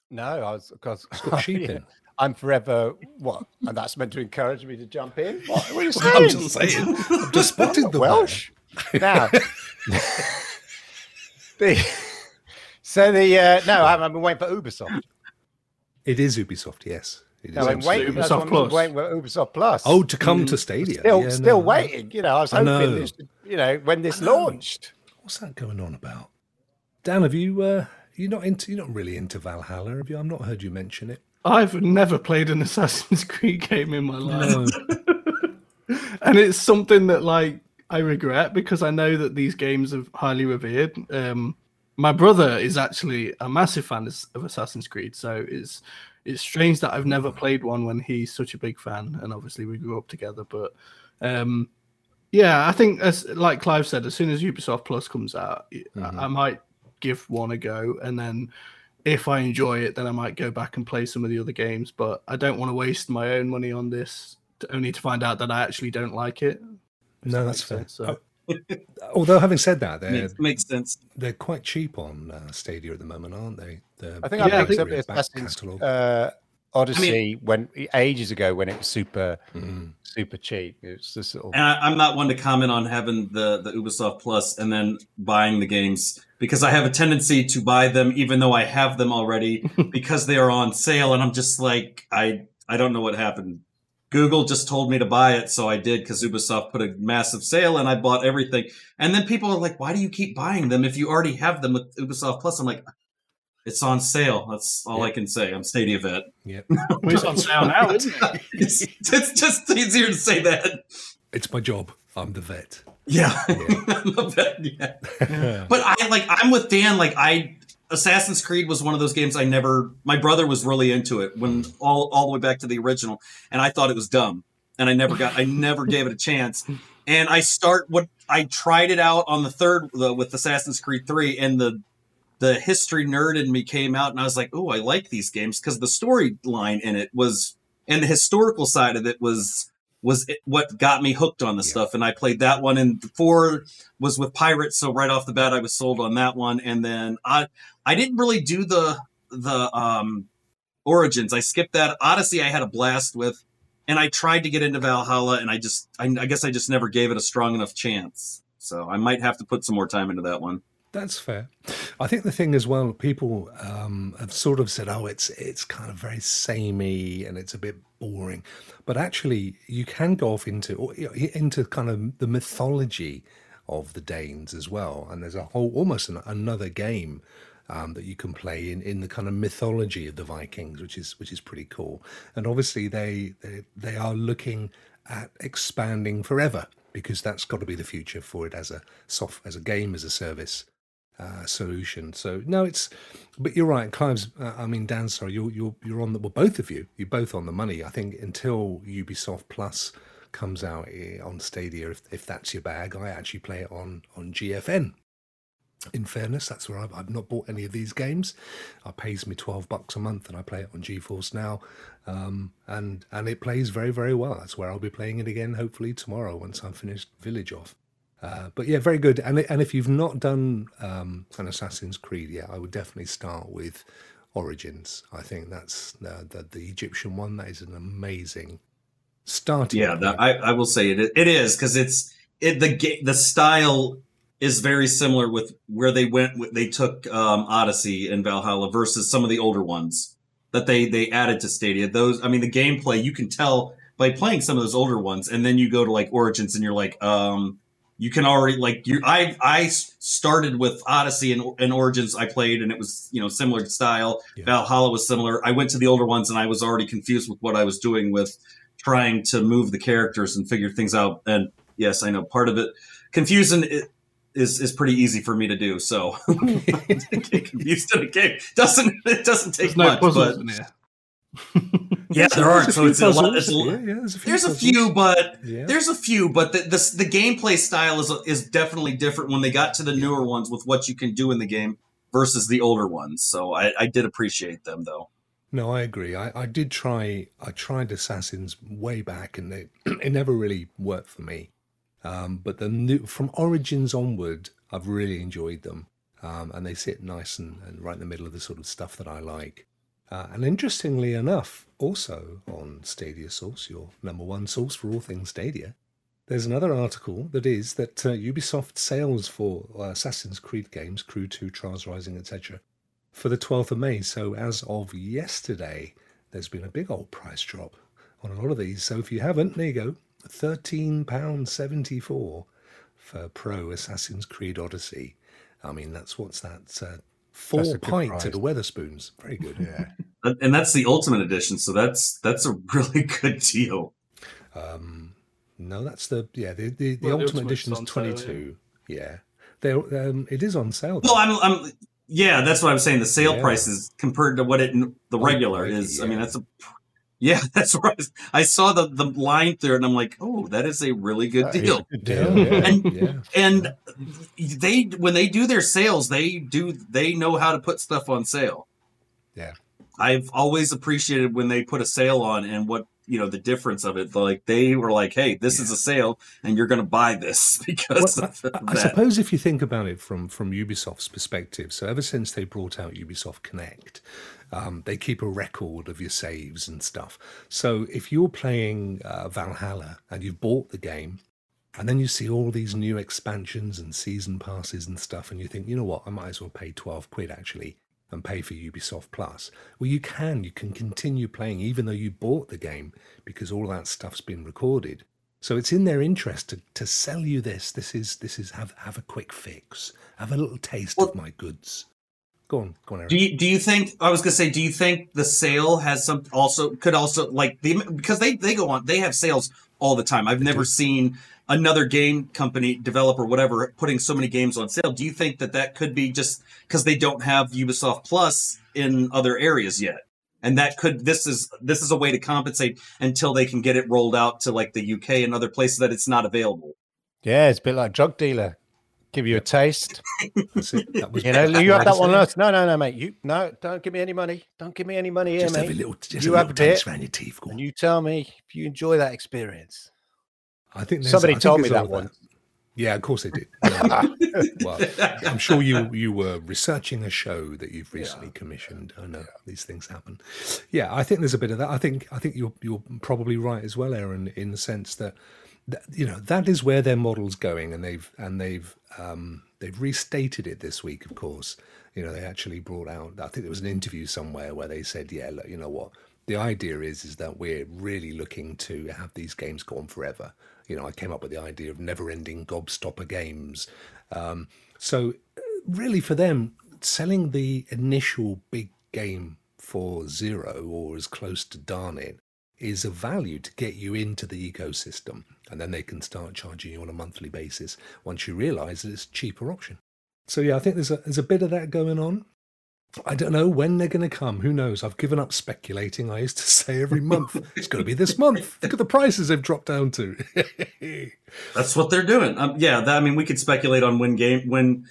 No, I was because yeah, I'm forever what, and that's meant to encourage me to jump in. What, what are you saying? I'm just saying. I've just spotted the Welsh now. the, so the uh, no, I haven't been waiting for Ubisoft. It is Ubisoft, yes. It is no, I'm waiting, Ubisoft Plus. Waiting for Ubisoft Plus. Oh, to come mm-hmm. to Stadia. Still, yeah, still no, waiting. You know, I was I hoping know. this, you know, when this launched. What's that going on about? Dan, have you? Uh, you're not into. You're not really into Valhalla, have you? I've not heard you mention it. I've never played an Assassin's Creed game in my life, no. And it's something that like I regret because I know that these games are highly revered. Um, My brother is actually a massive fan of Assassin's Creed, so it's it's strange that I've never played one when he's such a big fan, and obviously we grew up together. But um, yeah, I think as like Clive said, as soon as Ubisoft Plus comes out, mm-hmm. I, I might give one a go, and then if I enjoy it, then I might go back and play some of the other games. But I don't want to waste my own money on this, to, only to find out that I actually don't like it. No, that's fair. So. Although having said that, they're makes, makes sense. They're quite cheap on uh, Stadia at the moment, aren't they? They're I think I picked up Assassin's uh, Odyssey I mean, when ages ago when it was super mm. super cheap. It's this sort of... And I, I'm not one to comment on having the the Ubisoft Plus and then buying the games because I have a tendency to buy them even though I have them already because they are on sale and I'm just like I I don't know what happened. Google just told me to buy it, so I did because Ubisoft put a massive sale and I bought everything. And then people are like, why do you keep buying them if you already have them with Ubisoft Plus? I'm like, it's on sale. That's all yeah. I can say. I'm Stadia Vet. Yeah. It's on sale now, isn't it? It's, it's just easier to say that. It's my job. I'm the vet. Yeah. yeah. I'm the vet, yeah. yeah. But I like I'm with Dan, like I Assassin's Creed was one of those games I never... My brother was really into it when all, all the way back to the original, and I thought it was dumb, and I never got... I never gave it a chance. And I start... what I tried it out on the third the, with Assassin's Creed three, and the the history nerd in me came out, and I was like, oh, I like these games, because the storyline in it was... And the historical side of it was... was what got me hooked on the yeah. stuff. And I played that one, and four was with pirates. So right off the bat, I was sold on that one. And then I, I didn't really do the, the um, Origins. I skipped that. Odyssey I had a blast with, and I tried to get into Valhalla, and I just, I, I guess I just never gave it a strong enough chance. So I might have to put some more time into that one. That's fair. I think the thing as well, people um, have sort of said, oh, it's it's kind of very samey and it's a bit boring. But actually, you can go off into into kind of the mythology of the Danes as well. And there's a whole, almost an, another game um, that you can play in, in the kind of mythology of the Vikings, which is which is pretty cool. And obviously, they they, they are looking at expanding forever because that's got to be the future for it as a soft as a game as a service. Uh, solution. So no, it's. But you're right, Clive's. Uh, I mean, Dan. Sorry, you're you're you're on the. Well, both of you. You're both on the money. I think until Ubisoft Plus comes out on Stadia, if if that's your bag, I actually play it on on G F N. In fairness, that's where I've, I've not bought any of these games. It pays me twelve bucks a month, and I play it on GeForce Now, um, and and it plays very very well. That's where I'll be playing it again, hopefully tomorrow once I've finished Village off. Uh, but yeah, very good. And and if you've not done um, an Assassin's Creed yet, I would definitely start with Origins. I think that's uh, the, the Egyptian one. That is an amazing starting. Yeah, the, I, I will say it. It is, because it's it, the the style is very similar with where they went. They took um, Odyssey and Valhalla versus some of the older ones that they they added to Stadia. Those, I mean, the gameplay you can tell by playing some of those older ones, and then you go to like Origins, and you're like, um, you can already like you. I I started with Odyssey and, and Origins. I played, and it was you know similar style. Yeah. Valhalla was similar. I went to the older ones, and I was already confused with what I was doing with trying to move the characters and figure things out. And yes, I know part of it confusing it is is pretty easy for me to do. So get confused in a game doesn't it doesn't take There's much, no puzzles, but. Yeah. Yeah, there are. So it's a lot. It's a, yeah, yeah, there's a few, there's a few but yeah. there's a few, but the, the the gameplay style is is definitely different when they got to the newer ones with what you can do in the game versus the older ones. So I, I did appreciate them, though. No, I agree. I, I did try. I tried Assassin's way back, and it it never really worked for me. Um, but the new, from Origins onward, I've really enjoyed them, um, and they sit nice and, and right in the middle of the sort of stuff that I like. Uh, and interestingly enough, also on Stadia Source, your number one source for all things Stadia, there's another article that is that uh, Ubisoft sales for uh, Assassin's Creed games, Crew two, Trials Rising, et cetera, for the twelfth of May. So as of yesterday, there's been a big old price drop on a lot of these. So if you haven't, there you go, thirteen pounds seventy-four for Pro Assassin's Creed Odyssey. I mean, that's what's that... Uh, Four pints at the Weatherspoons. Very good. Yeah. And that's the Ultimate Edition, so that's that's a really good deal. Um, no, that's the yeah the the, the well, Ultimate Edition is twenty-two. Sale, yeah, yeah. Um, it is on sale. Though. Well, I'm I'm yeah, that's what I'm saying. The sale yeah. prices compared to what it the regular yeah. is. I mean, that's a yeah, that's right. I saw the the line there, and I'm like, oh, that is a really good that deal. Good deal. Yeah. and yeah. and they when they do their sales, they do they know how to put stuff on sale. Yeah, I've always appreciated when they put a sale on and what you know the difference of it. Like they were like, hey, this yeah. is a sale, and you're going to buy this because well, of I, I that. suppose if you think about it from from Ubisoft's perspective, so ever since they brought out Ubisoft Connect. Um, they keep a record of your saves and stuff. So if you're playing uh, Valhalla and you've bought the game and then you see all these new expansions and season passes and stuff and you think, you know what, I might as well pay twelve quid actually and pay for Ubisoft Plus. Well, you can. You can continue playing even though you bought the game because all that stuff's been recorded. So it's in their interest to, to sell you this. This is this is have, have a quick fix. Have a little taste of my goods. Go on, go on, Aaron. Do you, do you think, I was going to say, do you think the sale has some, also, could also, like, the because they, they go on, they have sales all the time. I've they never do. seen another game company, developer, whatever, putting so many games on sale. Do you think that that could be just because they don't have Ubisoft Plus in other areas yet? And that could, this is, this is a way to compensate until they can get it rolled out to, like, the U K and other places that it's not available. Yeah, it's a bit like Drug Dealer. Give you a taste. That's it. That was you know, you have that one. Else. No, no, no, mate. You no, don't give me any money. Don't give me any money just here, have mate. A little, just you have a taste around your teeth. And you tell me if you enjoy that experience. I think somebody I told think me that one. That. Yeah, of course they did. No. Well, I'm sure you you were researching a show that you've recently yeah. commissioned. I know yeah. these things happen. Yeah, I think there's a bit of that. I think I think you're you're probably right as well, Aaron, in the sense that. You know that is where their model's going, and they've and they've um, they've restated it this week. Of course, you know they actually brought out. I think there was an interview somewhere where they said, "Yeah, look, you know what? The idea is is that we're really looking to have these games go on forever." You know, I came up with the idea of never-ending gobstopper games. Um, so, really, for them, selling the initial big game for zero or as close to darn it. Is of value to get you into the ecosystem, and then they can start charging you on a monthly basis once you realise that it's a cheaper option. So yeah, I think there's a, there's a bit of that going on. I don't know when they're going to come. Who knows? I've given up speculating. I used to say every month, it's going to be this month. Look at the prices they've dropped down to. That's what they're doing. Um, yeah, that, I mean, we could speculate on when game when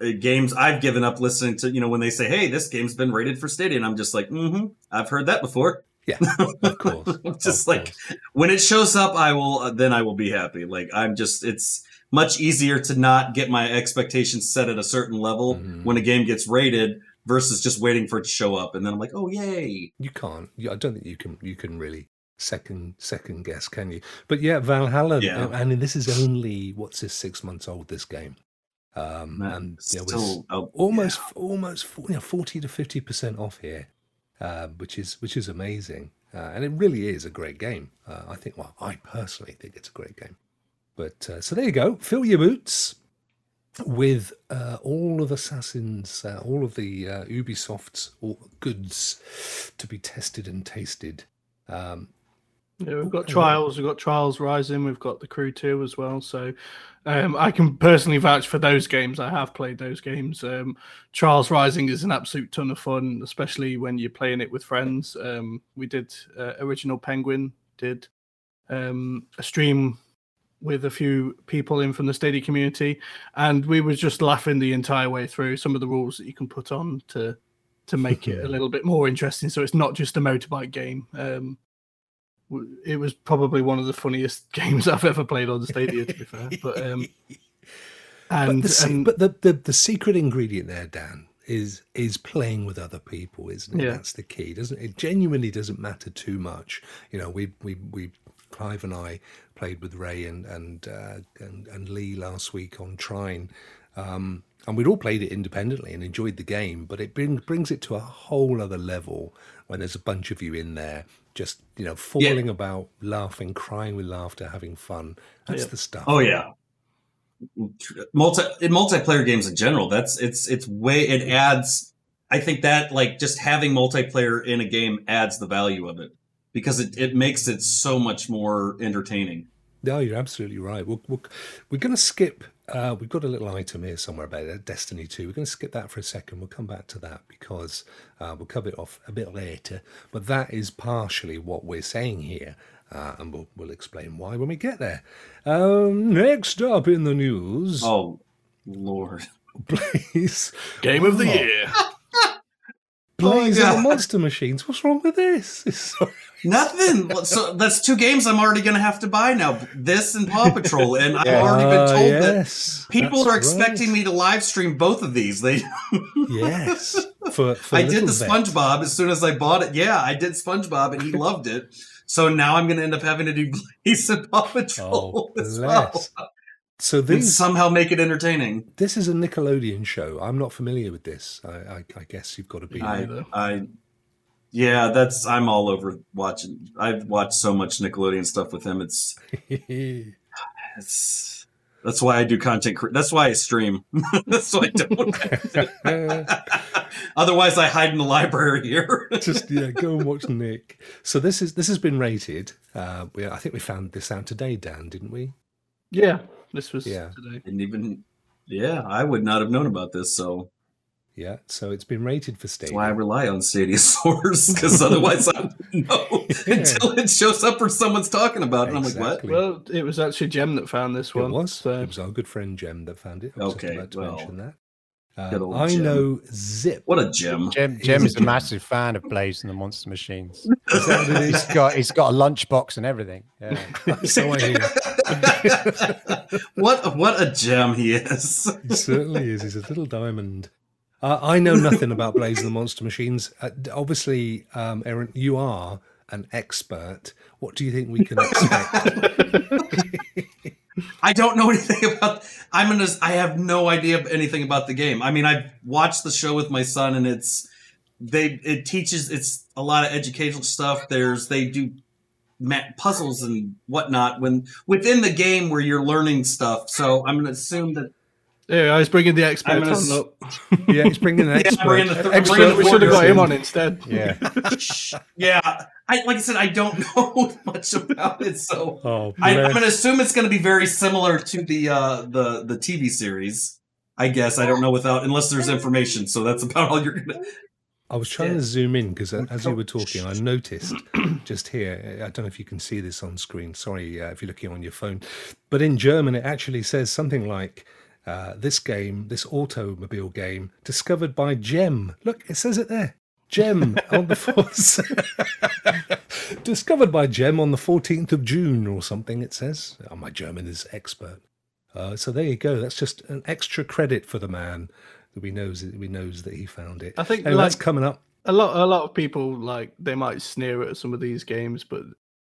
uh, games I've given up listening to, you know, when they say, hey, this game's been rated for Stadia, and I'm just like, mm-hmm, I've heard that before. Yeah, of course. Just of like course. When it shows up, I will uh, then I will be happy. Like I'm just it's much easier to not get my expectations set at a certain level mm-hmm. when a game gets rated versus just waiting for it to show up. And then I'm like, oh, yay. You can't. I don't think you can You can really second second guess, can you? But yeah, Valhalla, yeah. I mean, this is only, what's this, six months old, this game. Um, Man, and you know, still, we're oh, almost, yeah. almost you know, forty to fifty percent off here, uh, which is which is amazing. Uh, and it really is a great game. Uh, I think, well, I personally think it's a great game. But uh, so there you go. Fill your boots with uh, all of Assassin's, uh, all of the uh, Ubisoft's goods to be tested and tasted. Um, yeah, we've got Trials, we've got Trials Rising, we've got the Crew two as well. So um, I can personally vouch for those games. I have played those games. Um, Trials Rising is an absolute ton of fun, especially when you're playing it with friends. Um, we did, uh, Original Penguin did um, a stream with a few people in from the Stadia community, and we were just laughing the entire way through some of the rules that you can put on to to make it a little bit more interesting. So it's not just a motorbike game. Um, it was probably one of the funniest games I've ever played on the Stadia, to be fair. But um, and but, the, and, but the, the the secret ingredient there, Dan, is is playing with other people, isn't it? Yeah. That's the key, doesn't it? It genuinely doesn't matter too much. You know, we we we. Clive and I played with Ray and and, uh, and and Lee last week on Trine, um, and we'd all played it independently and enjoyed the game. But it bring, brings it to a whole other level when there's a bunch of you in there, just you know, falling yeah. about, laughing, crying with laughter, having fun. That's yeah. the stuff. Oh yeah, multi in multiplayer games in general. That's it's it's way it adds. I think that like just having multiplayer in a game adds the value of it, because it, it makes it so much more entertaining. No, you're absolutely right. We'll, we'll, we're going to skip, uh, we've got a little item here somewhere about it, Destiny two. We're going to skip that for a second. We'll come back to that because uh, we'll cover it off a bit later. But that is partially what we're saying here, uh, and we'll, we'll explain why when we get there. Um, next up in the news... Oh, Lord. Blaze. Game of the Year. Blaze and the Monster Machines. What's wrong with this? It's so- Nothing. So that's two games I'm already going to have to buy now. This and Paw Patrol, and I've yeah. already been told uh, yes. that people that's are expecting right. me to live stream both of these. They yes. For, for I did the SpongeBob bit. As soon as I bought it. Yeah, I did SpongeBob, and he loved it. So now I'm going to end up having to do Blaze and Paw Patrol oh, as bless. Well. So these, and somehow make it entertaining. This is a Nickelodeon show. I'm not familiar with this. I, I, I guess you've got to be. I, right. I, yeah, that's. I'm all over watching. I've watched so much Nickelodeon stuff with him. It's. it's that's why I do content. That's why I stream. That's why I don't. Otherwise, I hide in the library here. Just yeah, go and watch Nick. So this is this has been rated. Uh, we, I think we found this out today, Dan, didn't we? Yeah. This was yeah. today. And even, yeah, I would not have known about this, so. Yeah, so it's been rated for Stadia. That's why I rely on Stadia Source, because otherwise I wouldn't know yeah. until it shows up or someone's talking about it. Exactly. And I'm like, what? Well, it was actually Jem that found this one. It was. So. It was our good friend Jem that found it. I was okay, just about to well, mention that. Um, I Jem. know Zip. What a Jem. Jem, Jem is a massive fan of Blaze and the Monster Machines. he's, got, he's got a lunchbox and everything. Yeah. So I hear. what what a gem he is. He certainly is. He's a little diamond. Uh, I know nothing about Blaze and the Monster Machines. Uh, obviously, um, Aaron, you are an expert. What do you think we can expect? I don't know anything about. I'm gonna. I have no idea anything about the game. I mean, I've watched the show with my son, and it's they. It teaches. It's a lot of educational stuff. There's they do. puzzles and whatnot when within the game where you're learning stuff. So I'm going to assume that. Yeah, I was bringing the expert on s- up. Yeah, he's bringing the expert. Yeah, bringing the th- expert. Bringing the we should have got him on instead. Yeah. yeah. I, like I said, I don't know much about it, so oh, I, I'm going to assume it's going to be very similar to the uh, the the T V series. I guess I don't know without unless there's information. So that's about all you're going to. I was trying yeah. to zoom in because as you were talking, I noticed just here, I don't know if you can see this on screen, sorry uh, if you're looking on your phone, but in German it actually says something like, uh, this game, this automobile game, discovered by Jem. Look, it says it there. Jem on the force. Discovered by Jem on the fourteenth of June or something, it says. Oh, my German is expert. Uh, so there you go. That's just an extra credit for the man that we knows we knows that he found it. I think anyway, like, that's coming up. A lot, a lot of people like they might sneer at some of these games, but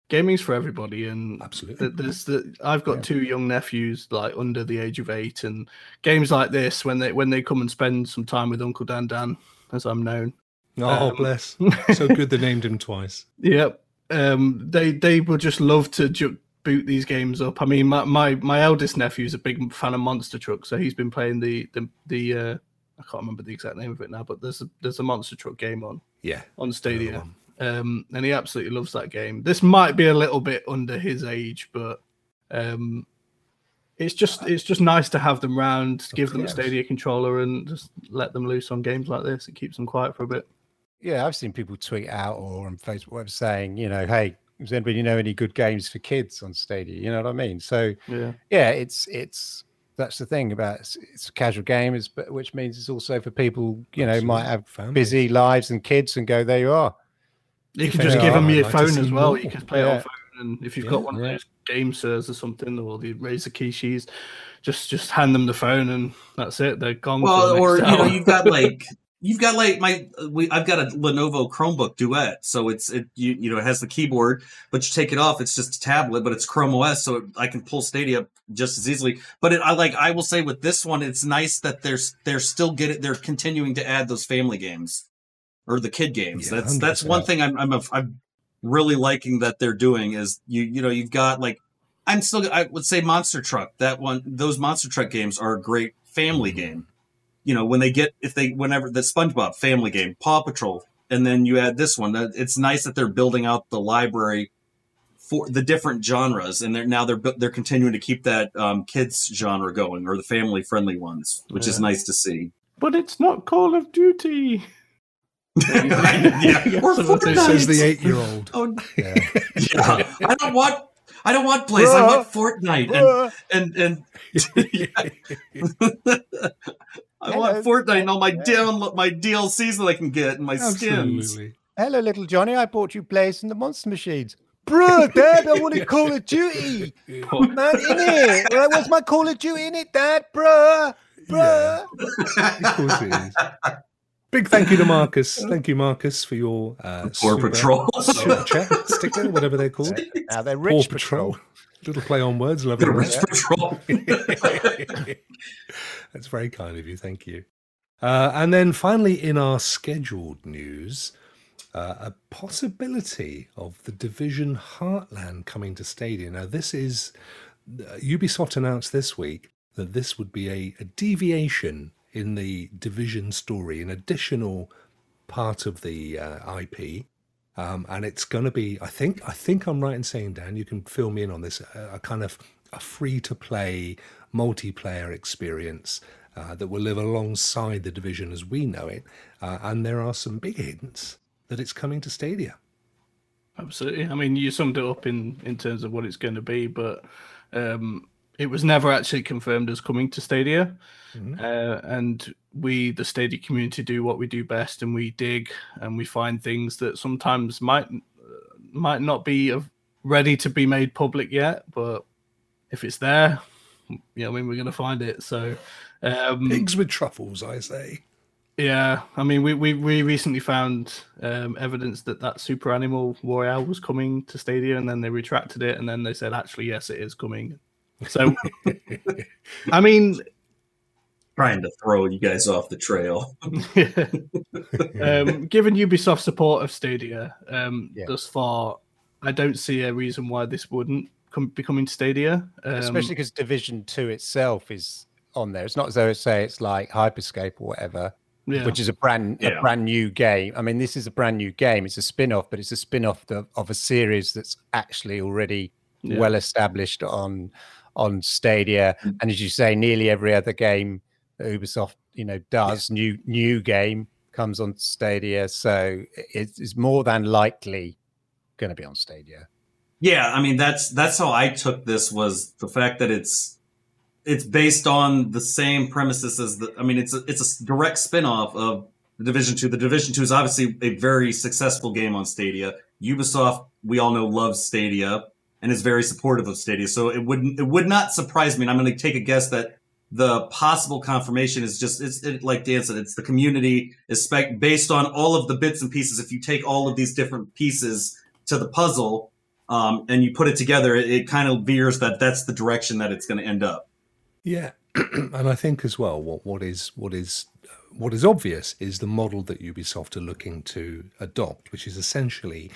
gaming's for everybody. And absolutely, there's the, I've got yeah. two young nephews like under the age of eight, and games like this when they when they come and spend some time with Uncle Dan Dan, as I'm known. Oh, um, bless! So good they named him twice. Yep, um, they they will just love to ju- boot these games up. I mean, my, my my eldest nephew's a big fan of Monster Truck, so he's been playing the the the uh, I can't remember the exact name of it now, but there's a, there's a Monster Truck game on yeah on Stadia, um, and he absolutely loves that game. This might be a little bit under his age, but um, it's just it's just nice to have them round, give them a Stadia controller, and just let them loose on games like this. It keeps them quiet for a bit. Yeah, I've seen people tweet out or on Facebook saying, you know, hey, does anybody know any good games for kids on Stadia? You know what I mean? So, yeah, yeah it's it's that's the thing about it's, it's a casual game, is but which means it's also for people you Absolutely. know might have Family. busy lives and kids, and go there you are. You, you can just give them oh, your like phone as well. More. You can play yeah. it on phone, and if you've yeah, got one yeah. of those game servers or something, or the Razer Keishis, just just hand them the phone, and that's it. They're gone. Well, the or you hour. know, you've got like. You've got like my, we, I've got a Lenovo Chromebook Duet, so it's it you you know it has the keyboard, but you take it off, it's just a tablet, but it's Chrome O S, so it, I can pull Stadia just as easily. But it, I like I will say with this one, it's nice that they're they're still getting they're continuing to add those family games or the kid games. Yeah, that's one hundred percent. That's one thing I'm I'm a, I'm really liking that they're doing is you you know you've got like I'm still I would say Monster Truck that one those Monster Truck games are a great family mm-hmm. game. You know, when they get, if they, whenever the SpongeBob family game, Paw Patrol, and then you add this one, it's nice that they're building out the library for the different genres. And they're now they're, they're continuing to keep that um, kids genre going, or the family friendly ones, which yeah. is nice to see. But it's not Call of Duty. yeah. Or Fortnite. Says the eight year old. Oh, yeah. yeah. I don't want, I don't want Blaze. I want Fortnite. Bruh. And, and, and I Hello. want Fortnite and all my download, my D L Cs that I can get, and my Absolutely. skins. Hello, little Johnny. I bought you Blaze and the Monster Machines. Bro, Dad, I wanted Call of Duty. Oh. Man, in it. Where was my Call of Duty in it, Dad? Bro, bro. Yeah. Of course it is. Big thank you to Marcus. Thank you, Marcus, for your uh, Paw Patrol chat sticker, whatever they're called. Now they're Rich Paw Patrol. Patrol. Little play on words, love it. Rich Patrol. That's very kind of you. Thank you. Uh, and then finally, in our scheduled news, uh, a possibility of the Division Heartland coming to Stadia. Now, this is uh, Ubisoft announced this week that this would be a, a deviation in the Division story, an additional part of the uh, I P. Um, and it's going to be, I think, I think I'm right in saying, Dan, you can fill me in on this, a, a kind of a free-to-play multiplayer experience uh, that will live alongside the Division as we know it. Uh, and there are some big hints that it's coming to Stadia. Absolutely. I mean, you summed it up in, in terms of what it's going to be, but um, it was never actually confirmed as coming to Stadia. Mm-hmm. Uh, and we, the Stadia community, do what we do best, and we dig and we find things that sometimes might might not be ready to be made public yet, but if it's there, you know, I mean, we're going to find it. So um, pigs with truffles, I say. Yeah, I mean, we we, we recently found um, evidence that that Super Animal Royale was coming to Stadia, and then they retracted it, and then they said, actually, yes, it is coming. So, I mean... Trying to throw you guys off the trail. yeah. um, given Ubisoft's support of Stadia um, yeah. thus far, I don't see a reason why this wouldn't come, be coming to Stadia. Um, Especially because Division two itself is on there. It's not as though it's, say, it's like Hyperscape or whatever, yeah. which is a brand yeah. a brand new game. I mean, this is a brand new game. It's a spin-off, but it's a spin-off of, of a series that's actually already yeah. well-established on, on Stadia. And as you say, nearly every other game Ubisoft, you know, does yeah. new new game comes on Stadia, so it's, it's more than likely going to be on Stadia. Yeah, I mean that's that's how I took this, was the fact that it's it's based on the same premises as the. I mean, it's a, it's a direct spin-off of the Division two. The Division two is obviously a very successful game on Stadia. Ubisoft, we all know, loves Stadia and is very supportive of Stadia, so it wouldn't it would not surprise me. And I'm going to take a guess that the possible confirmation is just, it's it, like Dan said, it's the community is spec based on all of the bits and pieces. If you take all of these different pieces to the puzzle um, and you put it together, it, it kind of veers that that's the direction that it's going to end up. Yeah. And I think as well, what, what is, what is, what is obvious is the model that Ubisoft are looking to adopt, which is essentially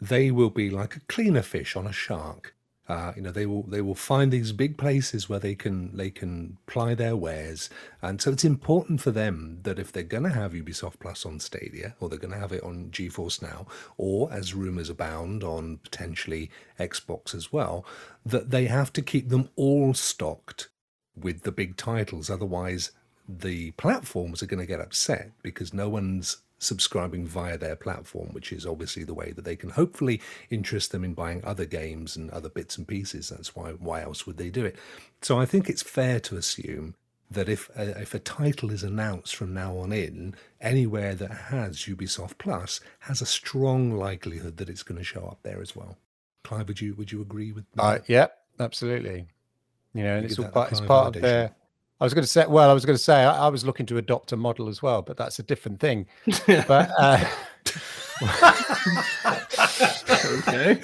they will be like a cleaner fish on a shark. Uh, you know, they will they will find these big places where they can they can ply their wares, and so it's important for them that if they're going to have Ubisoft Plus on Stadia, or they're going to have it on GeForce Now, or as rumours abound on potentially Xbox as well, that they have to keep them all stocked with the big titles. Otherwise, the platforms are going to get upset because no one's subscribing via their platform, which is obviously the way that they can hopefully interest them in buying other games and other bits and pieces. That's why why else would they do it? So I think it's fair to assume that if a, if a title is announced from now on in, anywhere that has Ubisoft Plus has a strong likelihood that it's going to show up there as well. Clive, would you would you agree with that? Uh, yeah, absolutely. You know, and it's all part, it's part of their... I was going to say, well, I was going to say, I, I was looking to adopt a model as well, but that's a different thing. But uh, okay,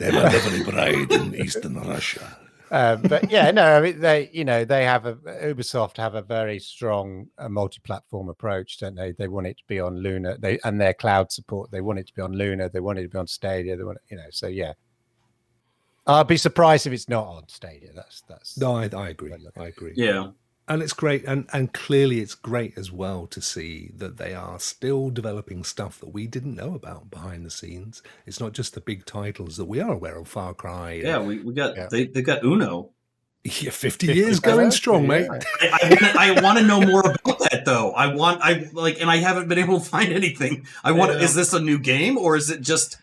they were heavily bred in Eastern Russia. Uh, but yeah, no, I mean, they, you know, they have a Ubisoft have a very strong uh, multi-platform approach, don't they? They want it to be on Luna, they and their cloud support. They want it to be on Luna. They want it to be on Stadia. They want, you know, so yeah. I'll be surprised if it's not on Stadia. That's that's. No, I, I agree. I agree. Yeah. And it's great, and, and clearly it's great as well to see that they are still developing stuff that we didn't know about behind the scenes. It's not just the big titles that we are aware of, Far Cry. Yeah, and, we, we got yeah. they they got Uno. Yeah, fifty years going strong, mate. I, I want to know more about that though. I want I like, and I haven't been able to find anything. I want. Yeah. Is this a new game or is it just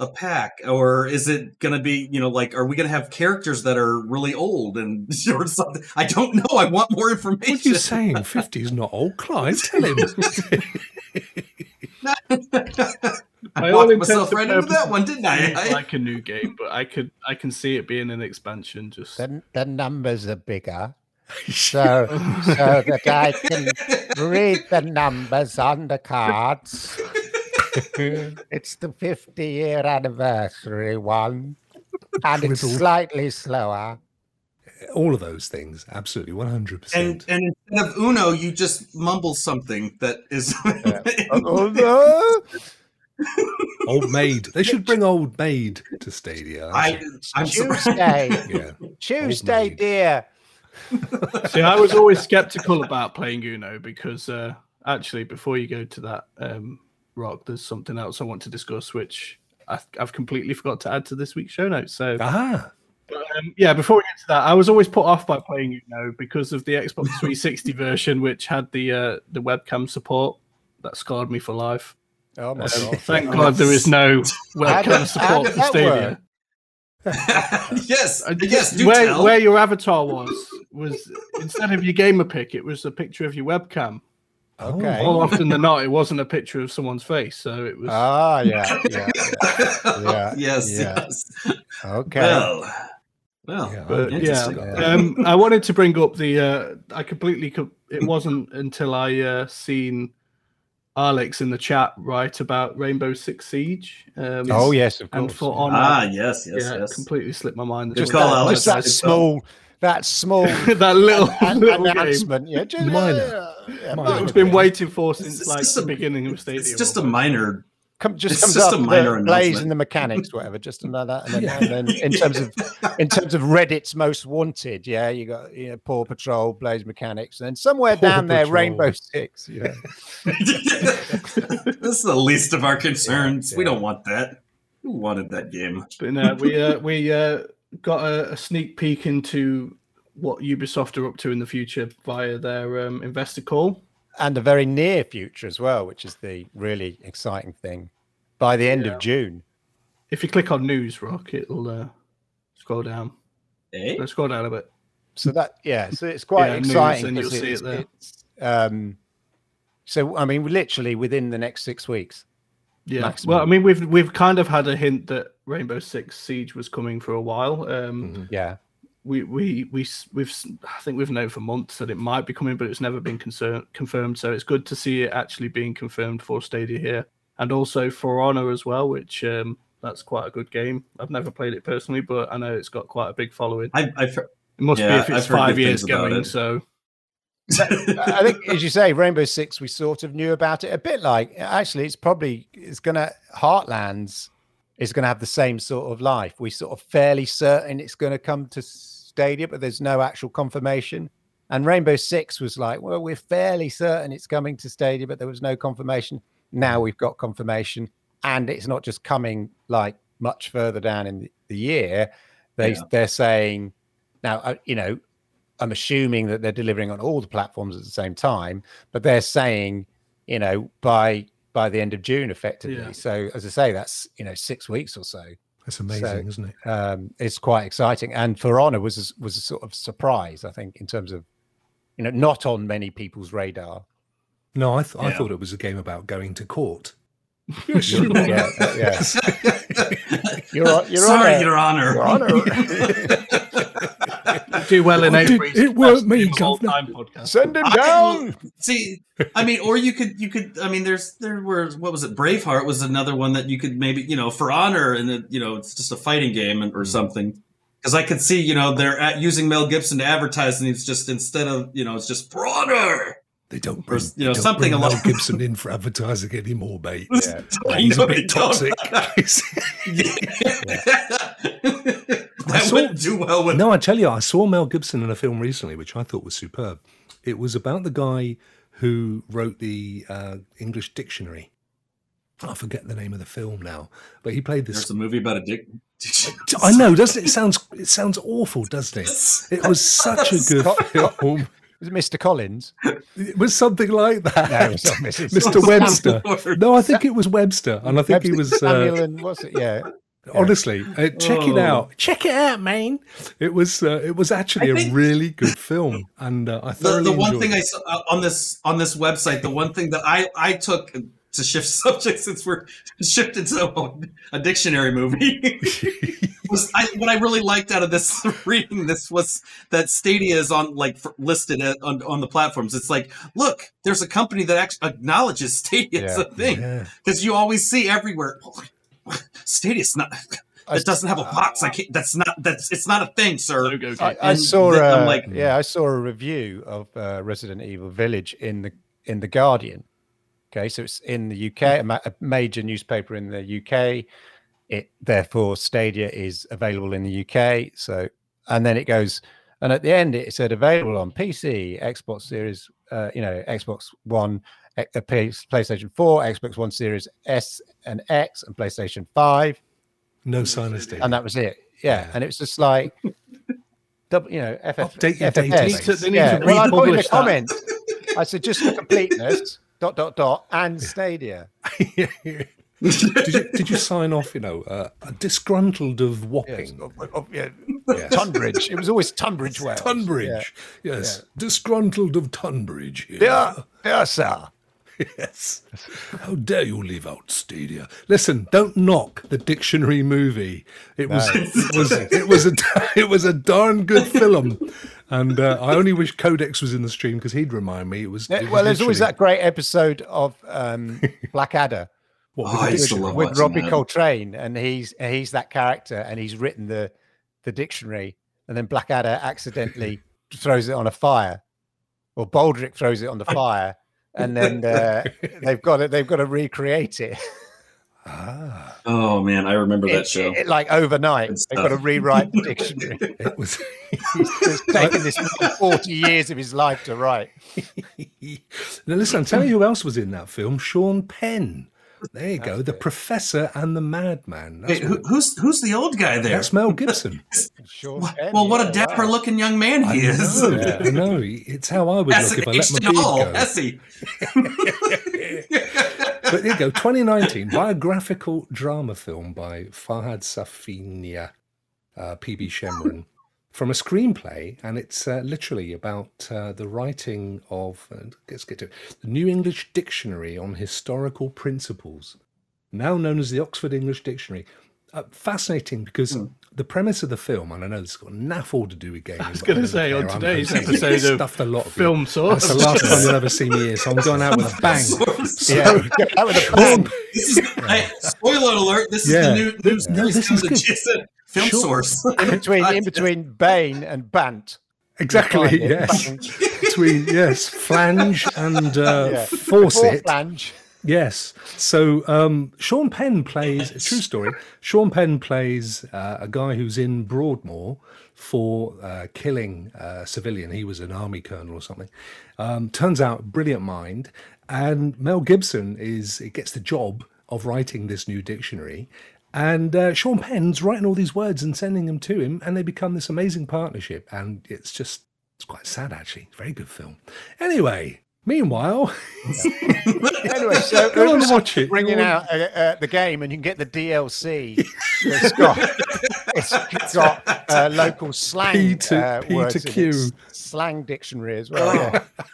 a pack, or is it going to be, you know, like, are we going to have characters that are really old and or something? I don't know. I want more information. What are you saying? fifty is not old, Clive. Tell him. I walked myself right into that one, didn't I? Like a new game, but I could, I can see it being an expansion. Just the, the numbers are bigger, so so that I can read the numbers on the cards. It's the fifty-year anniversary one, and it's slightly slower. All of those things, absolutely, one hundred percent. And instead of Uno, you just mumble something that is. Oh no! Old maid. They should bring old maid to Stadia. I, I'm Tuesday. Yeah. Tuesday, dear. See, I was always skeptical about playing Uno because uh, actually, before you go to that. Um, Rock, there's something else I want to discuss, which I've, I've completely forgot to add to this week's show notes. So, uh-huh. but, um, yeah, before we get to that, I was always put off by playing Uno because of the Xbox three sixty version, which had the uh, the webcam support that scarred me for life. Oh my um, god! Thank God there is no webcam support for Stadia. yes, yes. Do where, tell. Where your avatar was was instead of your gamer pic, it was a picture of your webcam. Okay. More often than not, it wasn't a picture of someone's face, so it was. Ah, yeah, yeah, yeah, yeah yes, yeah. yes. Okay. Well, well, yeah, but yeah, um, I wanted to bring up the. Uh, I completely. Co- it wasn't until I uh, seen Alex in the chat write about Rainbow Six Siege. Um, oh yes, of course. And For Honor. Ah, yes, yes, yeah, yes. Completely slipped my mind. Just call Alex. That small. That small, that little, an, little announcement. Game. Yeah, just, minor. Uh, yeah, minor. I've been waiting for since it's like the a, beginning of Stadia. It's just a minor. Come, just it's comes just up a minor Blaze and the mechanics, whatever. Just another. And then, yeah. and then in terms of, in terms of Reddit's most wanted, yeah, you got you know, Paw Patrol, Blaze mechanics, and then somewhere Paw down Patrol. There, Rainbow Six. You know. This is the least of our concerns. Yeah, yeah. We don't want that. Who wanted that game? But no, we uh, we. Uh, Got a, a sneak peek into what Ubisoft are up to in the future via their um, investor call. And a very near future as well, which is the really exciting thing. By the end yeah. of June. If you click on news, Rock, it'll uh, scroll down. Eh? It'll scroll down a bit. So that, yeah, so it's quite yeah, exciting. News, and you'll see it there. Um, so, I mean, literally within the next six weeks. Yeah, maximum. Well, I mean, we've we've kind of had a hint that Rainbow Six Siege was coming for a while. Um, mm-hmm. Yeah, we we we we've I think we've known for months that it might be coming, but it's never been concern, confirmed. So it's good to see it actually being confirmed for Stadia here, and also For Honor as well, which um, that's quite a good game. I've never played it personally, but I know it's got quite a big following. I, I've heard, it must yeah, be if it's I've five years going. So I think, as you say, Rainbow Six, we sort of knew about it a bit. Like actually, it's probably it's gonna Heartlands is going to have the same sort of life. We're sort of fairly certain it's going to come to Stadia, but there's no actual confirmation. And Rainbow Six was like, well, we're fairly certain it's coming to Stadia, but there was no confirmation. Now we've got confirmation. And it's not just coming like much further down in the year. They, yeah. They're saying now, uh, you know, I'm assuming that they're delivering on all the platforms at the same time, but they're saying, you know, by... by the end of June, effectively. Yeah. So, as I say, that's you know six weeks or so. That's amazing, so, isn't it? Um, it's quite exciting. And For Honor was a, was a sort of surprise, I think, in terms of you know not on many people's radar. No, I, th- yeah. I thought it was a game about going to court. You're sure? yeah, yeah. You're, you're sorry, on a, Your Honor. Your Honor. Do well in April. It, it weren't me. Send him down. I, see, I mean, or you could, you could. I mean, there's there were what was it? Braveheart was another one that you could maybe you know For Honor, and it, you know it's just a fighting game and, or something. Because I could see you know they're at, using Mel Gibson to advertise, and it's just instead of you know it's just For Honor. They don't bring, or, you know, they don't something bring Mel Gibson in for advertising anymore, mate. Yeah. Like, he's a bit toxic. That saw, wouldn't do well with... No, I tell you, I saw Mel Gibson in a film recently, which I thought was superb. It was about the guy who wrote the uh, English dictionary. I forget the name of the film now, but he played this... There's a movie about a dick... I know, doesn't it? It sounds, it sounds awful, doesn't it? It was such a good film. Was it Mister Collins? It was something like that. No, it was not Missus Mister Webster. No, I think it was Webster. And I think Webster, he was... Uh, and what's it? Yeah. Honestly, uh, check oh. it out. Check it out, man. It was uh, it was actually think, a really good film. And uh, I thoroughly The, the one thing it. I saw on this, on this website, the one thing that I, I took to shift subject since we're shifted to a dictionary movie... Was, I, what I really liked out of this reading this was that Stadia is on like for, listed at, on, on the platforms. It's like, look, there's a company that actually acknowledges Stadia as yeah. a thing because yeah. you always see everywhere. Oh, Stadia's not. It doesn't have a box. I can't. That's not. That's. It's not a thing, sir. Okay. I, I saw. A, like, yeah, I saw a review of uh, Resident Evil Village in the in the Guardian. Okay, so it's in the U K, a, ma- a major newspaper in the U K. It therefore Stadia is available in the U K. So, and then it goes, and at the end it said available on P C, Xbox Series, uh, you know, Xbox One, PlayStation Four, Xbox One Series S and X, and PlayStation Five. No sign of Stadia, and that was it. Yeah, yeah. And it was just like, double, you know, F F. Update your data. They need to republish that. I said just for completeness, dot dot dot, and Stadia. did, you, did you sign off, you know, uh, disgruntled of Wapping? Yes. Oh, oh, yeah. yes. Tunbridge. It was always Tunbridge, Wales. Tunbridge. Yeah. Yes. Yeah. Disgruntled of Tunbridge. Yeah, yeah, yeah sir. Yes. How dare you leave out Stadia? Listen, don't knock the dictionary movie. It was, no. it was, it was a, it was a darn good film. And uh, I only wish Codex was in the stream because he'd remind me it was. Yeah, it was well, there's always that great episode of um, Blackadder. What, oh, with, with, with Robbie that. Coltrane, and he's he's that character, and he's written the the dictionary, and then Blackadder accidentally throws it on a fire, or Baldric throws it on the fire, and then uh, they've got it. They've got to recreate it. Ah. Oh man, I remember it, that show. It, like overnight, it's they've tough. got to rewrite the dictionary. It was it's taken this forty years of his life to write. Now listen, I'm telling you who else was in that film: Sean Penn. There you that's go, good. The Professor and the Madman. Wait, who, who's who's the old guy there? That's Mel Gibson. Sure. Well, well, what a dapper-looking right. young man he I is. Know, yeah. I know. It's how I would that's look if I let my beard go. Essie. But there you go, twenty nineteen, biographical drama film by Fahad Safinia, uh, P B Shemran, from a screenplay, and it's uh, literally about uh, the writing of uh, let's get to it, the New English Dictionary on Historical Principles, now known as the Oxford English Dictionary. Uh, fascinating because mm. the premise of the film, and I know it's got naff all to do with gaming. I was going to say, on today's episode stuffed a lot of Film Source. That's the last time you'll ever see me here, so I'm going out with a bang. Yeah, out with a bang. This is, I, spoiler alert, this yeah. is the new news. No, this is G S N Film sure. Source. In between, in between Bane and Bant. Exactly, yes. Between, yes, Flange and uh, yeah. Fawcett. Flange. Yes. So um, Sean Penn plays, yes. true story, Sean Penn plays uh, a guy who's in Broadmoor for uh, killing a civilian. He was an army colonel or something. Um, turns out, brilliant mind. And Mel Gibson is, it gets the job of writing this new dictionary. And uh, Sean Penn's writing all these words and sending them to him. And they become this amazing partnership. And it's just, it's quite sad, actually. Very good film. Anyway. Meanwhile, anyway, so go on and watch it. Bringing out uh, uh, the game, and you can get the D L C. It's got, it's got uh, local slang P to, uh, P words to Q slang dictionary as well.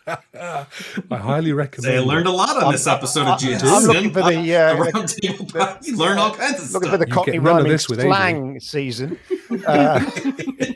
Oh. Yeah. I highly recommend. They learned a lot on I'm, this episode I, of G S N. I'm looking for the, uh, the, the, the you learn all kinds of looking stuff. Looking for the Cockney rhyming slang season. Uh,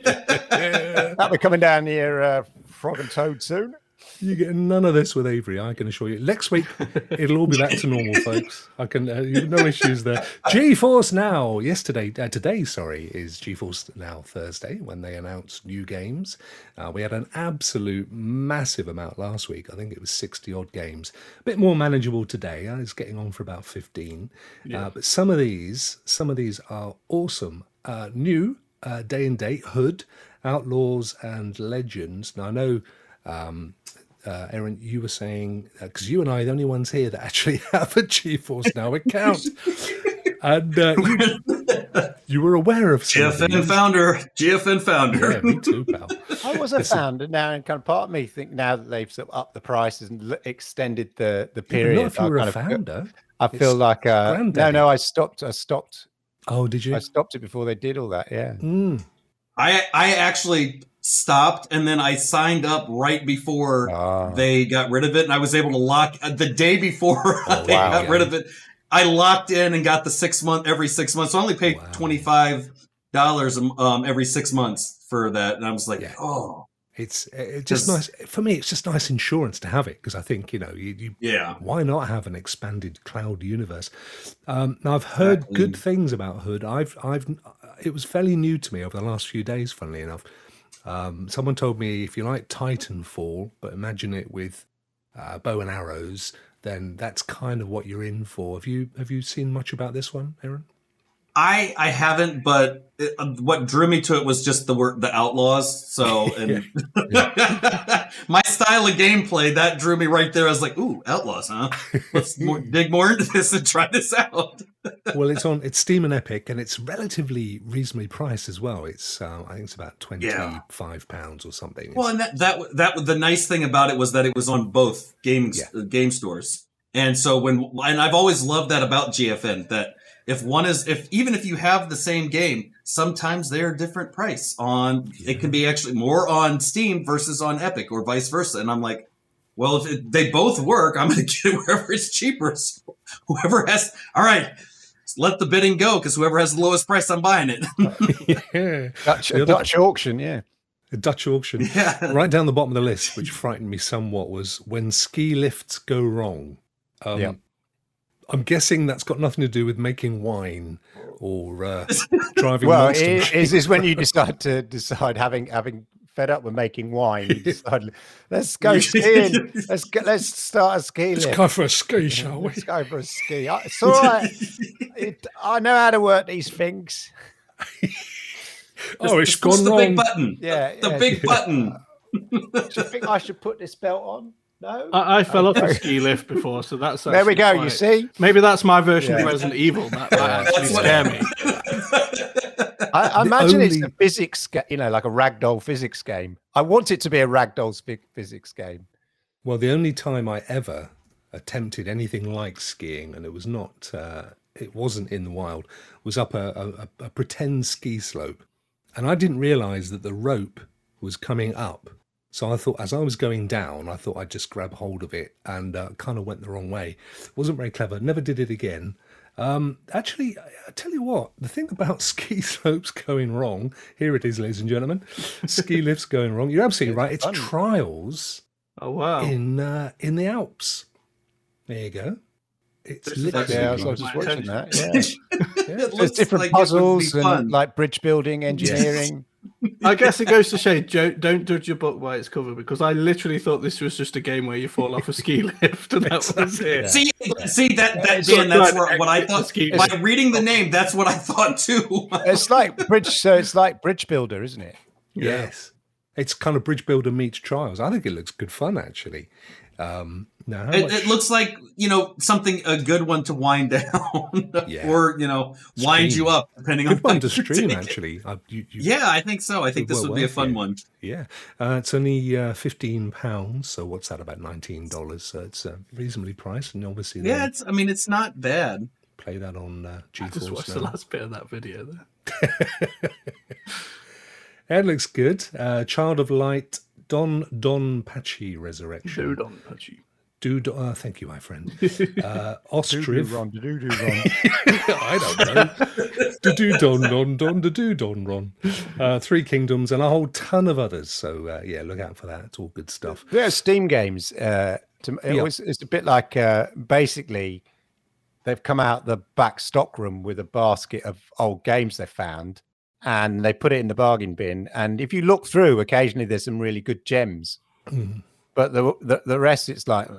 that'll be coming down near uh, Frog and Toad soon. You get none of this with Avery, I can assure you. Next week, it'll all be back to normal, folks. I can, uh, no issues there. GeForce Now, yesterday, uh, today, sorry, is GeForce Now Thursday when they announce new games. Uh, we had an absolute massive amount last week. I think it was sixty odd games. A bit more manageable today. Uh, it's getting on for about fifteen. Yeah. Uh, but some of these, some of these are awesome. Uh, new, uh, day and date, Hood, Outlaws and Legends. Now I know. Um, Uh, Aaron, you were saying, because uh, you and I are the only ones here that actually have a GeForce Now account. And uh, you, you were aware of some G S N of these. Founder. G S N founder. Yeah, me too, pal. I was a founder now, and kind of part of me think now that they've sort of upped the prices and extended the, the period. Yeah, not if you were a founder. Of, I feel like, uh, no, no, I stopped. I stopped. Oh, did you? I stopped it before they did all that, yeah. Mm. I I actually... stopped, and then I signed up right before oh. they got rid of it, and I was able to lock uh, the day before oh, they wow, got yeah. rid of it. I locked in and got the six month every six months. So I only paid wow. twenty five dollars um, every six months for that, and I was like, yeah. oh, it's it's just nice for me. It's just nice insurance to have it because I think you know you, you yeah why not have an expanded cloud universe? Um, now I've heard exactly. good things about Hood. I've I've it was fairly new to me over the last few days. Funnily enough. Um, someone told me if you like Titanfall, but imagine it with uh, bow and arrows, then that's kind of what you're in for. Have you have you seen much about this one, Aaron? I I haven't, but it, uh, what drew me to it was just the word the Outlaws. So and yeah. Yeah. my style of gameplay that drew me right there. I was like, ooh, Outlaws, huh? Let's more, dig more into this and try this out. Well, it's on it's Steam and Epic, and it's relatively reasonably priced as well. It's uh, I think it's about twenty-five yeah. pounds or something. Well, and that, that that the nice thing about it was that it was on both game yeah. uh, game stores, and so when and I've always loved that about G F N that if one is if even if you have the same game, sometimes they're different price on yeah. it can be actually more on Steam versus on Epic or vice versa, and I'm like. Well, if it, they both work, I'm going to get it wherever it's cheaper. So whoever has, all right, let the bidding go because whoever has the lowest price, I'm buying it. yeah. Dutch, a Dutch auction, yeah. A Dutch auction. Yeah. Right down the bottom of the list, which frightened me somewhat, was when ski lifts go wrong. Um, yeah. I'm guessing that's got nothing to do with making wine or uh, driving. Well, it, is this when you decide to decide having having. Fed up with making wine. You decide, let's go skiing. Let's go, let's start a ski lift. Let's go for a ski, shall we? Let's go for a ski. I, it's all right. It, I know how to work these things. oh, it's, it's gone the wrong. Big button. Yeah, the yeah, big yeah. button. Do you think I should put this belt on? No, I, I fell oh, off no. a ski lift before, so that's there we go. Quite, you see, maybe that's my version yeah. of Resident Evil. That might actually scare me. I, I imagine only... it's a physics, ga- you know, like a ragdoll physics game. I want it to be a ragdoll physics game. Well, the only time I ever attempted anything like skiing, and it was not, uh, it wasn't in the wild, was up a, a, a pretend ski slope, and I didn't realise that the rope was coming up, So I thought, as I was going down, I thought I'd just grab hold of it, and uh, kind of went the wrong way. Wasn't very clever. Never did it again. Um, actually, I tell you what, the thing about ski slopes going wrong, here it is, ladies and gentlemen, ski lifts going wrong. You're absolutely right. It's trials. Oh wow! In uh, in the Alps. There you go. It's literally, yeah, I was, I was just watching that. Yeah. Yeah. It There's different like puzzles and like bridge building, engineering. Yes. I guess it goes to show, Joe, don't judge your book by its cover, because I literally thought this was just a game where you fall off a ski lift, and that was it. Yeah. See, yeah. see that, that yeah. Dan, that's what, what I thought. By reading the name, that's what I thought too. It's like bridge, so it's like bridge builder, isn't it? Yeah. Yes, it's kind of bridge builder meets trials. I think it looks good fun, actually. Um, no, it, it looks like, you know, something, a good one to wind down yeah. or, you know, wind stream. you up, depending good on one to stream, actually. I, you, you, yeah, I think so. I think this would well be a fun it. one. Yeah. Uh, it's only uh, fifteen pounds. So what's that, about nineteen dollars? So it's uh, reasonably priced. And obviously, yeah, it's, I mean, it's not bad. Play that on uh, GeForce. I just watched now. the last bit of that video there. It looks good. Uh, Child of Light. Don Don Pachi Resurrection. Do Don Pachi. Do Don, uh, thank you, my friend. Uh, Ostrich. Ron, do do Ron. I don't know. Do do Don Don Don do do Don Ron. Uh, Three Kingdoms and a whole ton of others. So uh, yeah, look out for that. It's all good stuff. Yeah, Steam games. Uh, to, it yeah. was, it's a bit like uh, basically they've come out the back stock room with a basket of old games they found. And they put it in the bargain bin. And if you look through, occasionally there's some really good gems. Mm. But the, the the rest, it's like... Oh.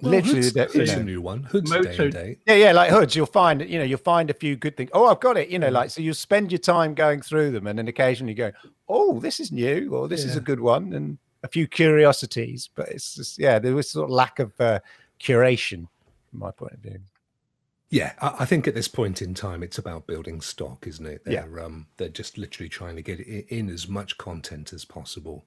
Well, literally... Hood's, Hood's you know, a new one. Hood's day day. Yeah, yeah, like Hoods. You'll find, you know, you'll find a few good things. Oh, I've got it. You know, mm. like, so you'll spend your time going through them and then occasionally go, oh, this is new, or this yeah. is a good one, and a few curiosities. But it's just, yeah, there was sort of lack of uh, curation from my point of view. Yeah, I think at this point in time, it's about building stock, isn't it? They're, yeah. um, they're just literally trying to get in as much content as possible.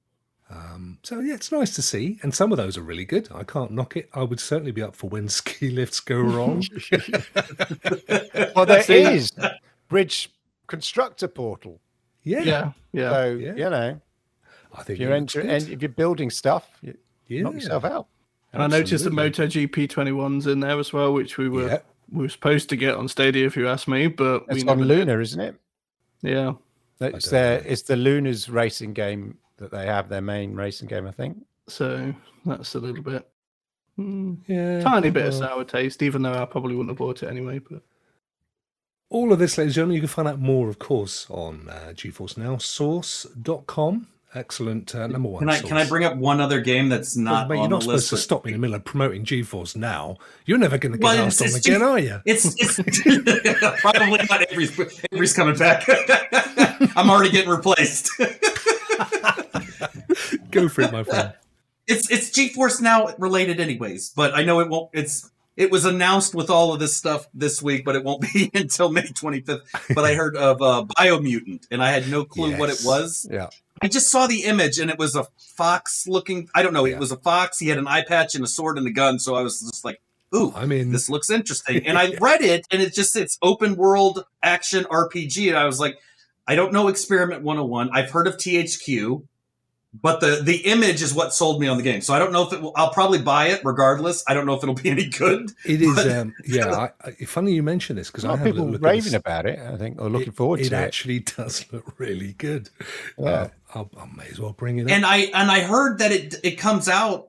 Um, so, yeah, it's nice to see. And some of those are really good. I can't knock it. I would certainly be up for when ski lifts go wrong. Well, there is Bridge Constructor Portal. Yeah. Yeah. yeah. So, yeah. you know, I think if you're, enter- and if you're building stuff, you yeah. knock yourself out. And Absolutely. I noticed the MotoGP twenty-one's in there as well, which we were... Yeah. We were supposed to get on Stadia, if you ask me, but it's we on Luna, did. isn't it? Yeah, it's their, it's the Luna's racing game that they have, their main racing game, I think. So that's a little bit, mm, yeah, tiny bit well. of sour taste, even though I probably wouldn't have bought it anyway. But all of this, ladies and gentlemen, you can find out more, of course, on uh, GeForce Now source dot com. Excellent uh, number one. Can I, can I bring up one other game that's not well, mate, on the list? You're not supposed to stop me in the middle of promoting GeForce Now. You're never going to get well, asked on again, are you? It's, it's probably not. Avery's, Avery's coming back. I'm already getting replaced. Go for it, my friend. It's it's GeForce Now related, anyways. But I know it won't. It's it was announced with all of this stuff this week, but it won't be until May twenty-fifth. But I heard of uh, Biomutant, and I had no clue yes. what it was. Yeah. I just saw the image, and it was a fox looking. I don't know. It yeah. was a fox. He had an eye patch and a sword and a gun. So I was just like, ooh, I mean, this looks interesting. And I yeah. read it, and it just, it's open world action R P G. And I was like, I don't know Experiment one oh one. I've heard of T H Q, but the, the image is what sold me on the game. So I don't know if it will, I'll probably buy it regardless. I don't know if it'll be any good. It is. But, um, yeah. I, I, funny you mention this, because I have people raving about it, I think, or looking it, forward to it. It actually does look really good. Yeah. Uh, I'll, I may as well bring it up. And I and I heard that it it comes out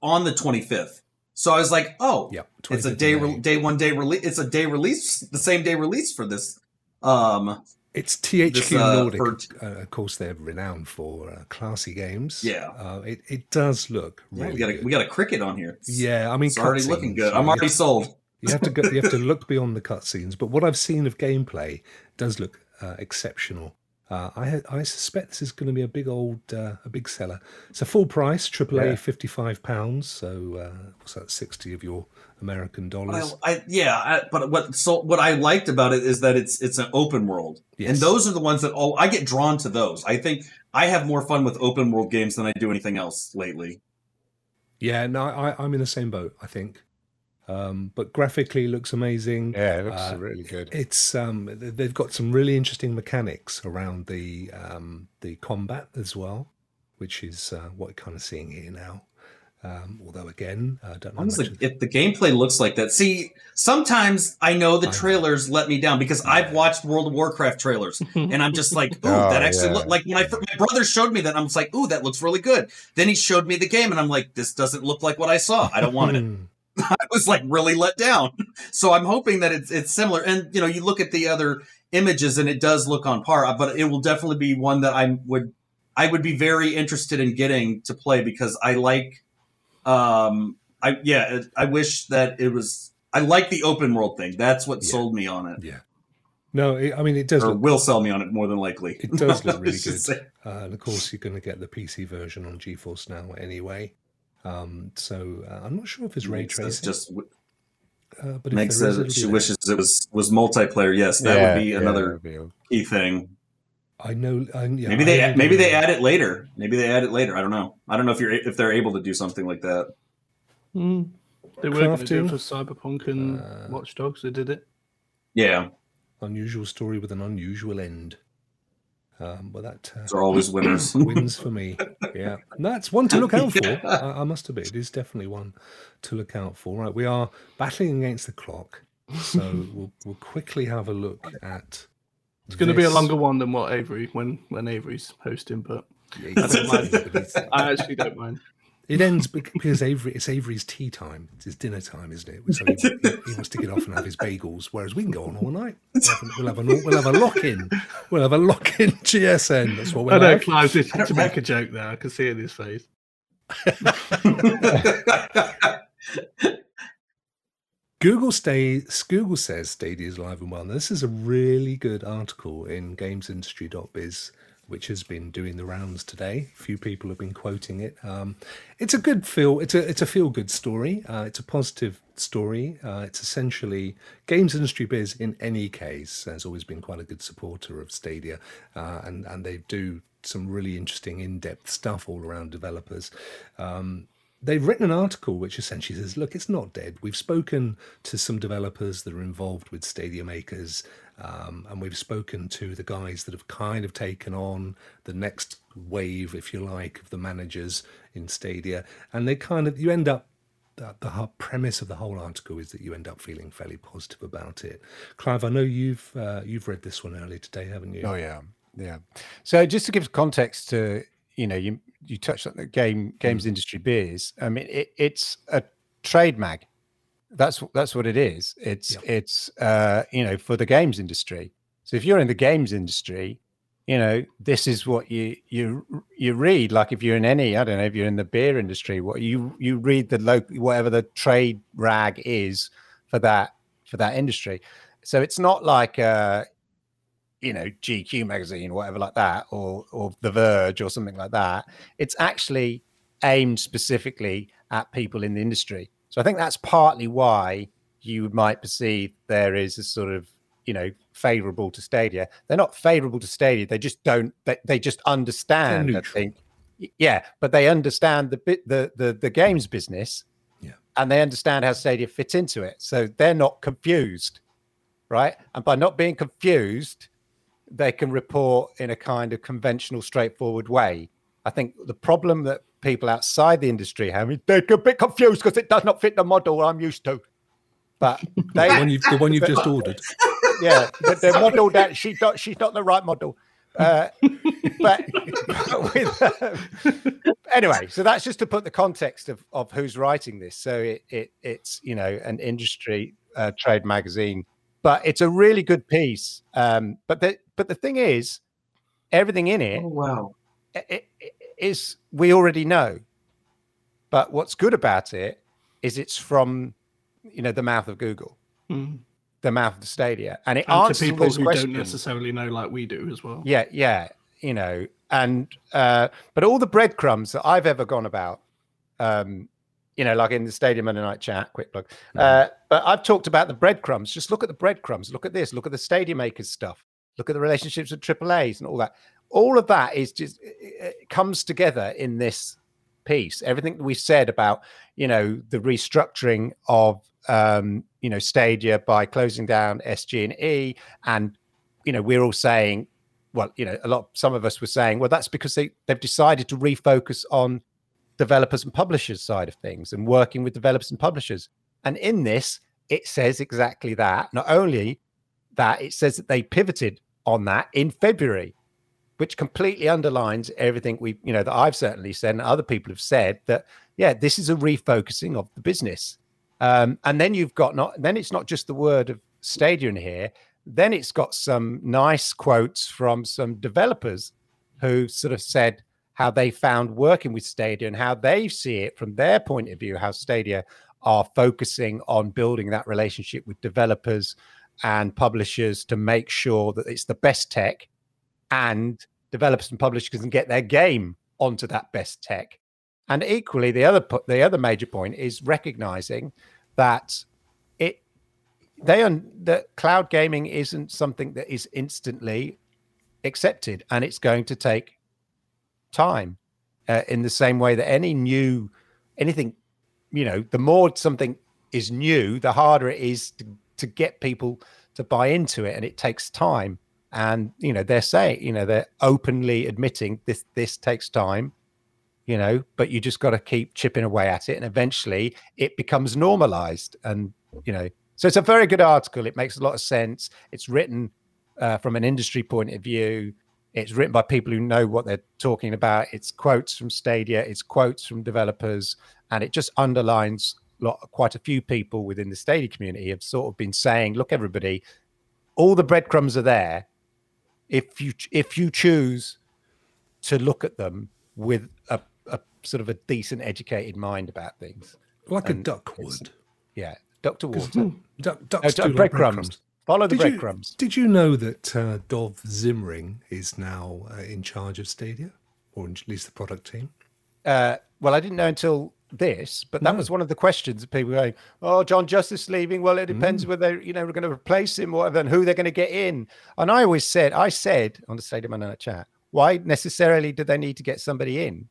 on the twenty-fifth. So I was like, oh, yep, it's a day re- day one day release. It's a day release, the same day release for this. Um, it's T H Q this, uh, Nordic. For, uh, of course, they're renowned for uh, classy games. Yeah, uh, it it does look really. Yeah, we got a, good. we got a cricket on here. It's, yeah, I mean, it's already scenes, looking good. So I'm already sold. You have to go, you have to look beyond the cutscenes, but what I've seen of gameplay does look uh, exceptional. Uh, I I suspect this is going to be a big old uh, a big seller. It's a full price, triple A, yeah. fifty-five pounds. So uh, what's that, sixty of your American dollars? I, I, yeah, I, but what so what I liked about it is that it's it's an open world, yes. and those are the ones that all I get drawn to. Those I think I have more fun with open world games than I do anything else lately. Yeah, no, I, I'm in the same boat, I think. Um, but graphically looks amazing. Yeah, it looks uh, really good. It's um, they've got some really interesting mechanics around the um, the combat as well, which is uh, what we're kind of seeing here now. Um, although, again, I don't know. Honestly, much if the gameplay looks like that. See, sometimes I know the trailers let me down because I've watched World of Warcraft trailers and I'm just like, ooh, oh, that actually yeah. looked like when I, my brother showed me that. I'm just like, ooh, that looks really good. Then he showed me the game and I'm like, this doesn't look like what I saw. I don't want it. I was like really let down. So I'm hoping that it's, it's similar. And, you know, you look at the other images and it does look on par, but it will definitely be one that I would, I would be very interested in getting to play because I like, Um, I, yeah, I wish that it was, I like the open world thing. That's what yeah. sold me on it. Yeah. No, it, I mean, it does. Or look, will sell me on it more than likely. It does look really good. Uh, and of course, you're going to get the P C version on GeForce Now anyway. Um, so uh, I'm not sure if it's ray tracing. It's just, uh, but Meg says that she wishes it was, was multiplayer. Yes. That yeah, would be yeah, another be a... key thing. I know. I, yeah, maybe they I maybe they add it later. Maybe they add it later. I don't know. I don't know if you're if they're able to do something like that. Mm. They were going to do it for Cyberpunk and uh, Watch Dogs. They did it. Yeah. Unusual story with an unusual end. Um, but that uh, those are always winners. Wins for me. Yeah, and that's one to look out for. yeah. I, I must admit, it is definitely one to look out for. Right, we are battling against the clock, so we'll we'll quickly have a look at. It's going this. to be a longer one than what Avery when when Avery's hosting, but yeah, I don't mind. I actually don't mind. It ends because Avery it's Avery's tea time. It's his dinner time, isn't it? So he, he wants to get off and have his bagels, whereas we can go on all night. We'll have, an, we'll have a lock in. We'll have a lock in G S N. That's what we're. I know like. Clive's just to make a joke there. I can see it in his face. Google, stay, Google says Stadia is live and well. Now, this is a really good article in games industry dot biz, which has been doing the rounds today. A few people have been quoting it. Um, it's a good feel. It's a it's a feel good story. Uh, it's a positive story. Uh, it's essentially Games Industry Biz. In any case, has always been quite a good supporter of Stadia, uh, and and they do some really interesting in-depth stuff all around developers. Um, They've written an article which essentially says, look, it's not dead. We've spoken to some developers that are involved with Stadia makers, um, and we've spoken to the guys that have kind of taken on the next wave, if you like, of the managers in Stadia. And they kind of, you end up, the, the premise of the whole article is that you end up feeling fairly positive about it. Clive, I know you've uh, you've read this one earlier today, haven't you? Oh, yeah. Yeah. So just to give context to, you know, you... You touched on the game, Games Industry Biz. I mean, it, it's a trade mag. That's that's what it is. It's yeah. it's uh, you know, for the games industry. So if you're in the games industry, you know, this is what you you you read. Like if you're in any, I don't know, if you're in the beer industry, what you you read the local whatever the trade rag is for that for that industry. So it's not like uh, you know, G Q magazine, whatever like that, or or The Verge or something like that. It's actually aimed specifically at people in the industry. So I think that's partly why you might perceive there is a sort of, you know, favorable to Stadia. They're not favorable to Stadia. They just don't, they, they just understand, I think. Yeah, but they understand the bit, the, the, the games business, yeah, and they understand how Stadia fits into it. So they're not confused, right? And by not being confused, they can report in a kind of conventional, straightforward way. I think the problem that people outside the industry have is they're a bit confused because it does not fit the model I'm used to. But they, the one you've, the one you've just ordered. Yeah, the model that she not, she's not the right model. Uh, but but with, um, anyway, so that's just to put the context of, of who's writing this. So it, it it's, you know, an industry uh, trade magazine. But it's a really good piece. Um, but the but the thing is, everything in it, oh, wow. it, it is we already know. But what's good about it is it's from, you know, the mouth of Google, mm. the mouth of the Stadia, and it and answers to people who questions. Don't necessarily know like we do as well. Yeah, yeah, you know, and uh, but all the breadcrumbs that I've ever gone about. Um, You know, like in the Stadia Monday night chat, quick plug. Mm. Uh, but I've talked about the breadcrumbs. Just look at the breadcrumbs. Look at this. Look at the Stadia makers stuff. Look at the relationships with triple A's and all that. All of that is just it comes together in this piece. Everything that we said about, you know, the restructuring of, um, you know, Stadia by closing down S G and E, and you know, we're all saying well, you know, a lot, some of us were saying, well, that's because they, they've decided to refocus on developers and publishers side of things and working with developers and publishers. And in this, it says exactly that. Not only that, it says that they pivoted on that in February, which completely underlines everything we, you know, that I've certainly said and other people have said that, yeah, this is a refocusing of the business. Um, and then you've got not, then it's not just the word of Stadia in here. Then it's got some nice quotes from some developers who sort of said how they found working with Stadia and how they see it from their point of view, how Stadia are focusing on building that relationship with developers and publishers to make sure that it's the best tech and developers and publishers can get their game onto that best tech. And equally, the other the other major point is recognizing that it they un, that cloud gaming isn't something that is instantly accepted, and it's going to take time. Uh, in the same way that any new anything, you know, the more something is new, the harder it is to, to get people to buy into it, and it takes time. And you know, they're saying, you know, they're openly admitting this this takes time. You know, but you just got to keep chipping away at it, and eventually it becomes normalized. And you know, so it's a very good article. It makes a lot of sense. It's written uh, from an industry point of view. It's written by people who know what they're talking about. It's quotes from Stadia. It's quotes from developers, and it just underlines lot, quite a few people within the Stadia community have sort of been saying, "Look, everybody, all the breadcrumbs are there. If you if you choose to look at them with a a sort of a decent educated mind about things, like and a duck would." Yeah, Doctor Water. Duck, ducks no, do breadcrumbs. Bread Follow the breadcrumbs. Did you know that uh, Dov Zimring is now uh, in charge of Stadia, or at least the product team? Uh, well, I didn't know until this, but that no. was one of the questions that people were going, "Oh, John Justice leaving. Well, it depends mm. whether you know we're going to replace him, whatever, and who they're going to get in." And I always said, I said on the Stadia Monday chat, why necessarily do they need to get somebody in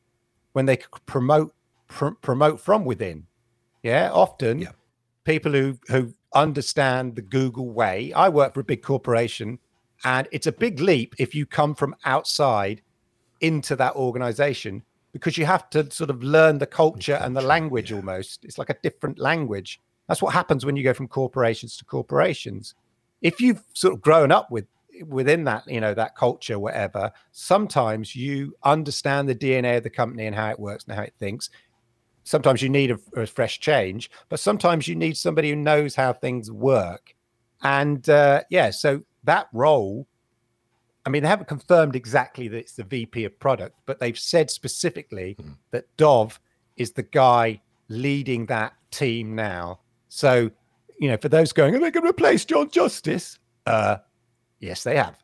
when they could promote pr- promote from within? Yeah, often yeah. people who, who understand the Google way. I work for a big corporation, and it's a big leap if you come from outside into that organization, because you have to sort of learn the culture, the culture and the language yeah. almost. It's like a different language. That's what happens when you go from corporations to corporations. If you've sort of grown up with within that, you know, that culture, whatever, sometimes you understand the D N A of the company and how it works and how it thinks. Sometimes you need a, a fresh change, but sometimes you need somebody who knows how things work. And uh, yeah, so that role, I mean, they haven't confirmed exactly that it's the V P of product, but they've said specifically mm. that Dov is the guy leading that team now. So, you know, for those going, "Are they going to replace John Justice?" Uh, Yes, they have.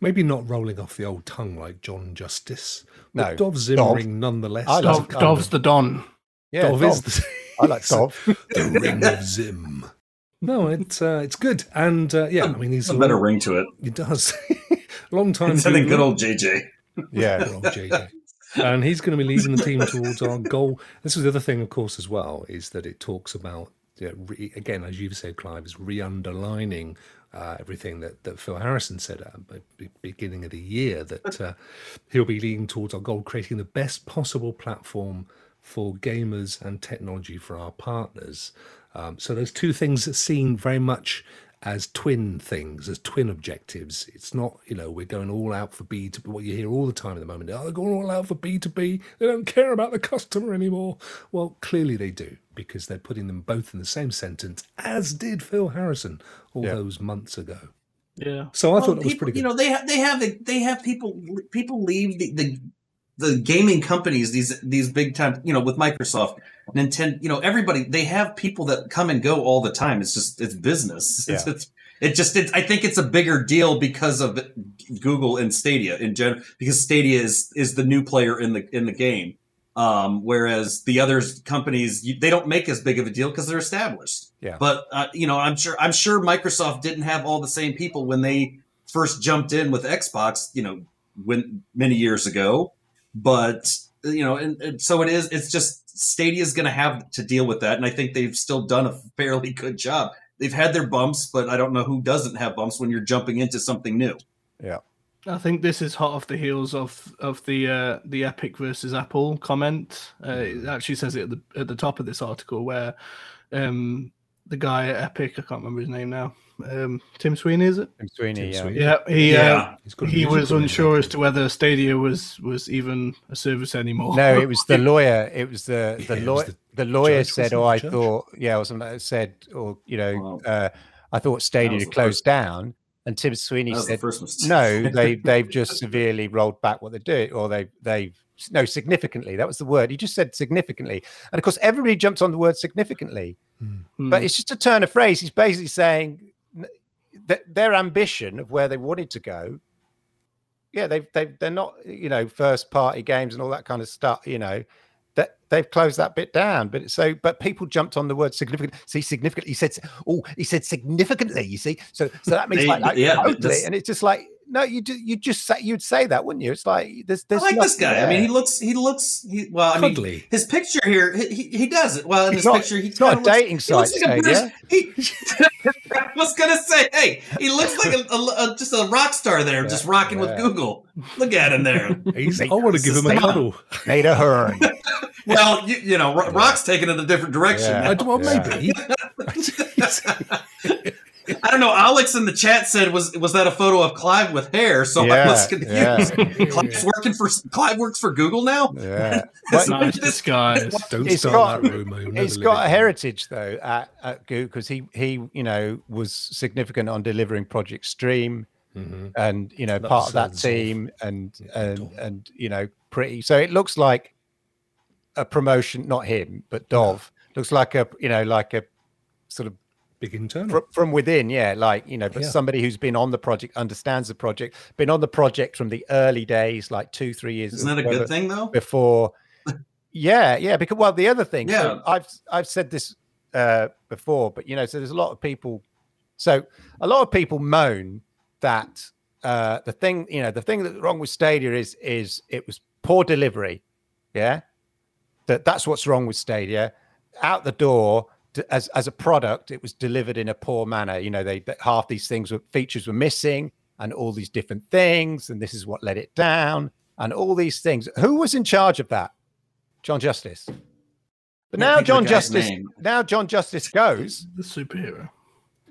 Maybe not rolling off the old tongue like John Justice. But no. Dov Zimring, Dov. nonetheless. I Dov, Dov's the Don. Yeah, Dov, Dov. is the... I like Dov. The Ring of Zim. No, it's uh, it's good. And, uh, yeah, I mean, he's... A better long... ring to it. It does. Long time... It's something good old J J. Yeah, good old J J. And he's going to be leading the team towards our goal. This is the other thing, of course, as well, is that it talks about, you know, re- again, as you've said, Clive, is re-underlining... Uh, everything that, that Phil Harrison said at the beginning of the year, that uh, he'll be leading towards our goal, creating the best possible platform for gamers and technology for our partners. Um, so those two things that seem very much as twin things, as twin objectives. It's not, you know, we're going all out for B two B, what you hear all the time at the moment. "Oh, they're going all out for B two B. They don't care about the customer anymore." Well, clearly they do, because they're putting them both in the same sentence, as did Phil Harrison all yeah. those months ago. Yeah. So I well, thought that was pretty good. You know, they have, they have, they have people, people leave the, the, the gaming companies, these, these big time, you know, with Microsoft, Nintendo, you know, everybody, they have people that come and go all the time. It's just, it's business. Yeah. It's, it's, it just, it's, I think it's a bigger deal because of Google and Stadia in general, because Stadia is, is the new player in the, in the game. Um, whereas the other companies, you, they don't make as big of a deal because they're established. Yeah. But, uh, you know, I'm sure, I'm sure Microsoft didn't have all the same people when they first jumped in with Xbox, you know, when many years ago. But, you know, and, and so it is, it's just Stadia is going to have to deal with that. And I think they've still done a fairly good job. They've had their bumps, but I don't know who doesn't have bumps when you're jumping into something new. Yeah. I think this is hot off the heels of of the uh, the Epic versus Apple comment. Uh, it actually says it at the at the top of this article where um, the guy at Epic, I can't remember his name now, um, Tim Sweeney, is it? Tim Sweeney, Tim Sweeney. yeah, yeah. He yeah. Uh, he was unsure as to whether Stadia was, was even a service anymore. No, it was the lawyer. It was the the yeah, lawyer. The, the lawyer said, "Oh, I church? thought, yeah, or something." Like said, or you know, wow. uh, I thought Stadia had closed down. And Tim Sweeney said, "No, they they've just severely rolled back what they do, or they they've no significantly. That was the word. He just said significantly, and of course everybody jumps on the word significantly, mm-hmm. but it's just a turn of phrase. He's basically saying that their ambition of where they wanted to go, yeah, they've they they're not you know first party games and all that kind of stuff, you know." That they've closed that bit down, but so but people jumped on the word significant. See, significantly, he said, oh, he said significantly. You see, so so that means like, like yeah, totally. And it's just like no, you do, you just say you'd say that, wouldn't you? It's like there's, there's I like this guy. There. I mean, he looks, he looks, he, well, I Cuddly. mean, his picture here, he he, he does it well in this picture. He's not a looks, dating site. Like yeah? he, I was gonna say, hey, he looks like a, a, a just a rock star there, yeah, just rocking yeah. with Google. Look at him there. He's, I want to give him a cuddle. Made a hurry. Well, you, you know, Rock's yeah. taking it a different direction. Yeah. Well, maybe. Yeah. I don't know. Alex in the chat said, "Was was that a photo of Clive with hair?" So yeah, I was confused. Yeah. Clive's working for Clive works for Google now. Yeah, this nice disguise. Don't start that rumor. He's got a heritage though at, at Google because he he you know was significant on delivering Project Stream mm-hmm. and you know that part of that team and and, and and you know pretty. So it looks like a promotion, not him, but Dov yeah. looks like a you know like a sort of. Big internal from, from within, yeah, like you know, but yeah. somebody who's been on the project, understands the project, been on the project from the early days, like two, three years. Isn't that a good thing though? Before, yeah, yeah, because well, the other thing, yeah, so I've I've said this uh, before, but you know, so there's a lot of people, so a lot of people moan that uh, the thing, you know, the thing that's wrong with Stadia is is it was poor delivery, yeah, that that's what's wrong with Stadia, out the door. As as a product, it was delivered in a poor manner. You know, they half these things were features were missing, and all these different things, and this is what let it down, and all these things. Who was in charge of that? John Justice. But now yeah, John Justice, now John Justice goes. The superhero.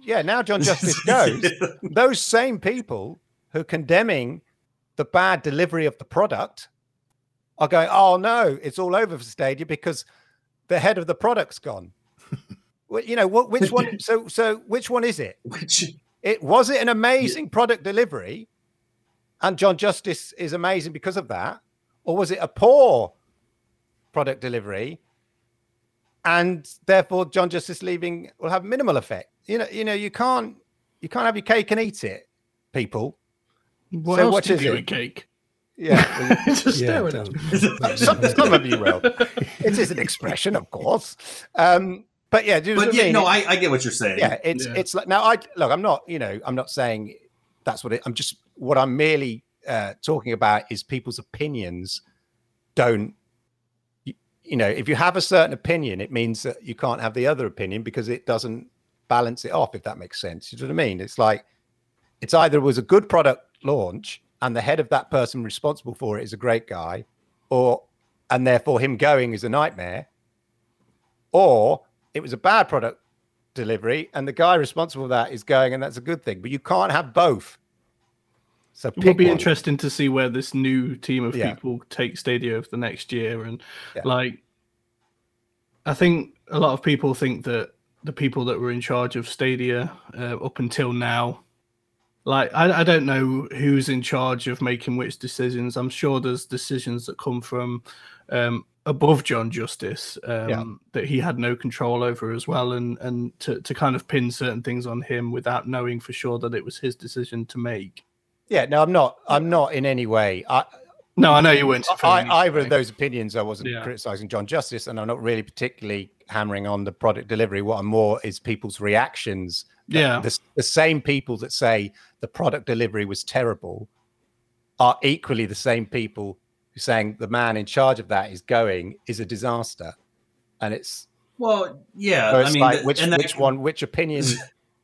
Yeah, now John Justice goes. Those same people who are condemning the bad delivery of the product are going, oh no, it's all over for Stadia because the head of the product's gone. You know what? Which one? So, so which one is it? Which it was it an amazing yeah. product delivery, and John Justice is amazing because of that, or was it a poor product delivery, and therefore John Justice leaving will have minimal effect? You know, you know, you can't you can't have your cake and eat it, people. What so else what is it? Cake? Yeah, just yeah staring at some, some of you will. It is an expression, of course. Um, But yeah, do but yeah, I mean? no, I, I get what you're saying. Yeah, it's yeah. it's like now. I look, I'm not, you know, I'm not saying that's what it, I'm just what I'm merely uh, talking about is people's opinions. Don't you, you know? If you have a certain opinion, it means that you can't have the other opinion because it doesn't balance it off. If that makes sense, you know what I mean? It's like it's either it was a good product launch and the head of that person responsible for it is a great guy, or and therefore him going is a nightmare, or it was a bad product delivery, and the guy responsible for that is going, and that's a good thing. But you can't have both. So it will be one. Interesting to see where this new team of yeah. people take Stadia over the next year. And yeah. like, I think a lot of people think that the people that were in charge of Stadia uh, up until now, like I, I don't know who's in charge of making which decisions. I'm sure there's decisions that come from. Um, above John Justice um, yeah. that he had no control over as well, and and to, to kind of pin certain things on him without knowing for sure that it was his decision to make. Yeah, no, I'm not. I'm not in any way. I, no, I know you weren't. I, either of those opinions, I wasn't yeah. criticising John Justice, and I'm not really particularly hammering on the product delivery. What I'm more is people's reactions. Yeah, the, the same people that say the product delivery was terrible are equally the same people saying the man in charge of that is going is a disaster, and it's well, yeah. So it's I mean, like which, and that, which one, which opinion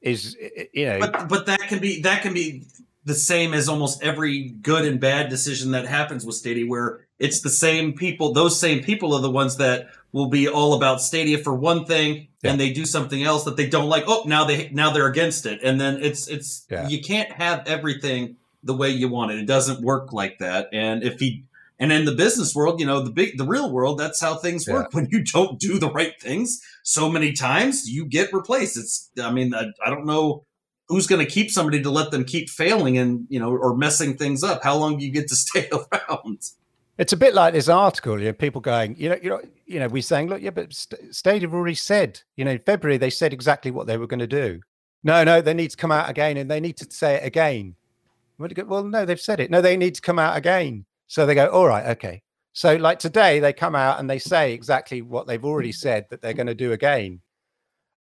is you know? But, but that can be that can be the same as almost every good and bad decision that happens with Stadia, where it's the same people, those same people are the ones that will be all about Stadia for one thing, yeah. and they do something else that they don't like. Oh, now they now they're against it. And then it's it's yeah. you can't have everything the way you want it. It doesn't work like that. And if he and in the business world, you know, the big the real world, that's how things yeah. work. When you don't do the right things so many times, you get replaced. It's I mean, I, I don't know who's going to keep somebody to let them keep failing and, you know, or messing things up. How long do you get to stay around? It's a bit like this article, you know, people going, you know, you know, you know, we're saying, look, yeah, but St- Stadia have already said, you know, in February, they said exactly what they were going to do. No, no, they need to come out again and they need to say it again. Well, no, they've said it. No, they need to come out again. So they go, all right, okay. So like today, they come out and they say exactly what they've already said that they're going to do again.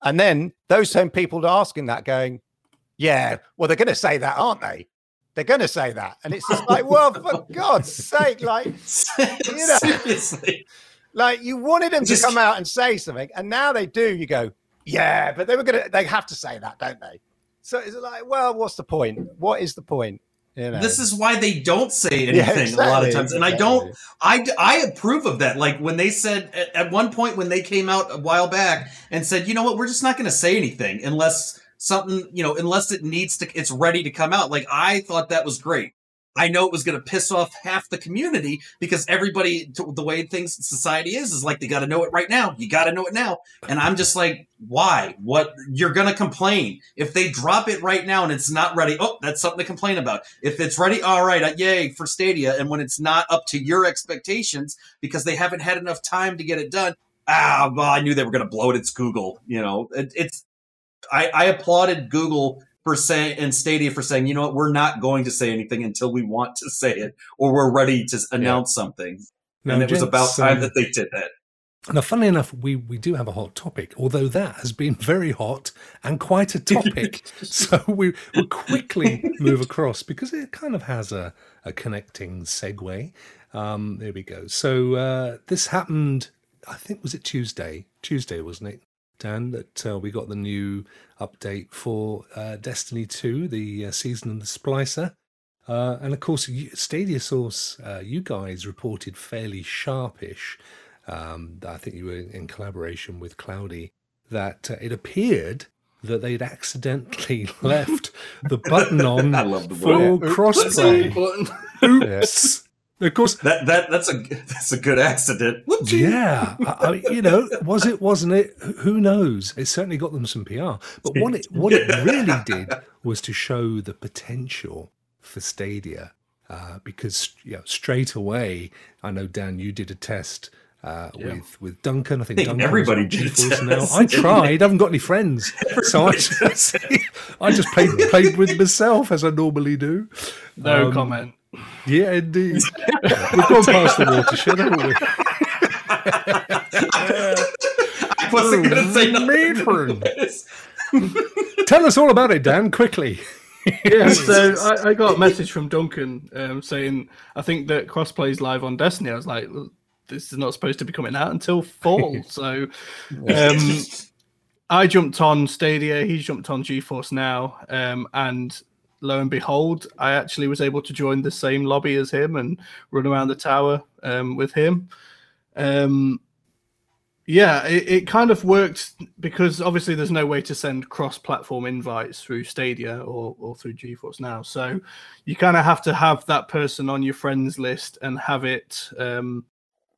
And then those same people are asking that going, yeah, well, they're going to say that, aren't they? They're going to say that. And it's just like, well, for God's sake, like, you know, seriously. Like you wanted them just to come out and say something. And now they do. You go, yeah, but they were going to, they have to say that, don't they? So it's like, well, what's the point? What is the point? You know? This is why they don't say anything yeah, exactly, a lot of times. And exactly. I don't, I, I approve of that. Like when they said at, at one point when they came out a while back and said, you know what, we're just not going to say anything unless something, you know, unless it needs to, it's ready to come out. Like I thought that was great. I know it was going to piss off half the community because everybody, the way things society is, is like, they got to know it right now. You got to know it now. And I'm just like, why? What? You're going to complain. If they drop it right now and it's not ready, oh, that's something to complain about. If it's ready, all right, yay for Stadia. And when it's not up to your expectations because they haven't had enough time to get it done, ah, well, I knew they were going to blow it. It's Google. You know, it, it's, I, I applauded Google for saying and Stadia for saying, you know what, we're not going to say anything until we want to say it or we're ready to announce yeah. something. No, and it was about time um, that they did that. Now, funnily enough, we, we do have a hot topic, although that has been very hot and quite a topic. So we will quickly move across because it kind of has a, a connecting segue. Um, there we go. So uh, this happened, I think, was it Tuesday? Tuesday, wasn't it? Dan, that uh, we got the new update for uh, Destiny two, the uh, Season of the Splicer. Uh, and of course, Stadia Source, uh, you guys reported fairly sharpish, um, I think you were in collaboration with Cloudy, that uh, it appeared that they'd accidentally left the button on I love the for crossplay. Oops. Of course, that that that's a that's a good accident. Whoopsie. Yeah, I, I, you know, was it? Wasn't it? Who knows? It certainly got them some P R. But what it what it really did was to show the potential for Stadia, uh, because you know, straight away, I know Dan, you did a test uh, yeah. with with Duncan. I think, I think Duncan everybody did a now. I tried. I haven't got any friends, everybody so I just I just played played with myself as I normally do. No um, comment. Yeah, indeed. We've gone past the watershed, haven't we? I wasn't going to say nothing. Tell us all about it, Dan, quickly. Yeah, so I, I got a message from Duncan um, saying, I think that crossplay is live on Destiny. I was like, this is not supposed to be coming out until fall. So um, I jumped on Stadia. He jumped on GeForce Now. Um, and... lo and behold, I actually was able to join the same lobby as him and run around the tower um, with him. Um, yeah, it, it kind of worked because obviously there's no way to send cross-platform invites through Stadia or, or through GeForce Now. So you kind of have to have that person on your friends list and have it um,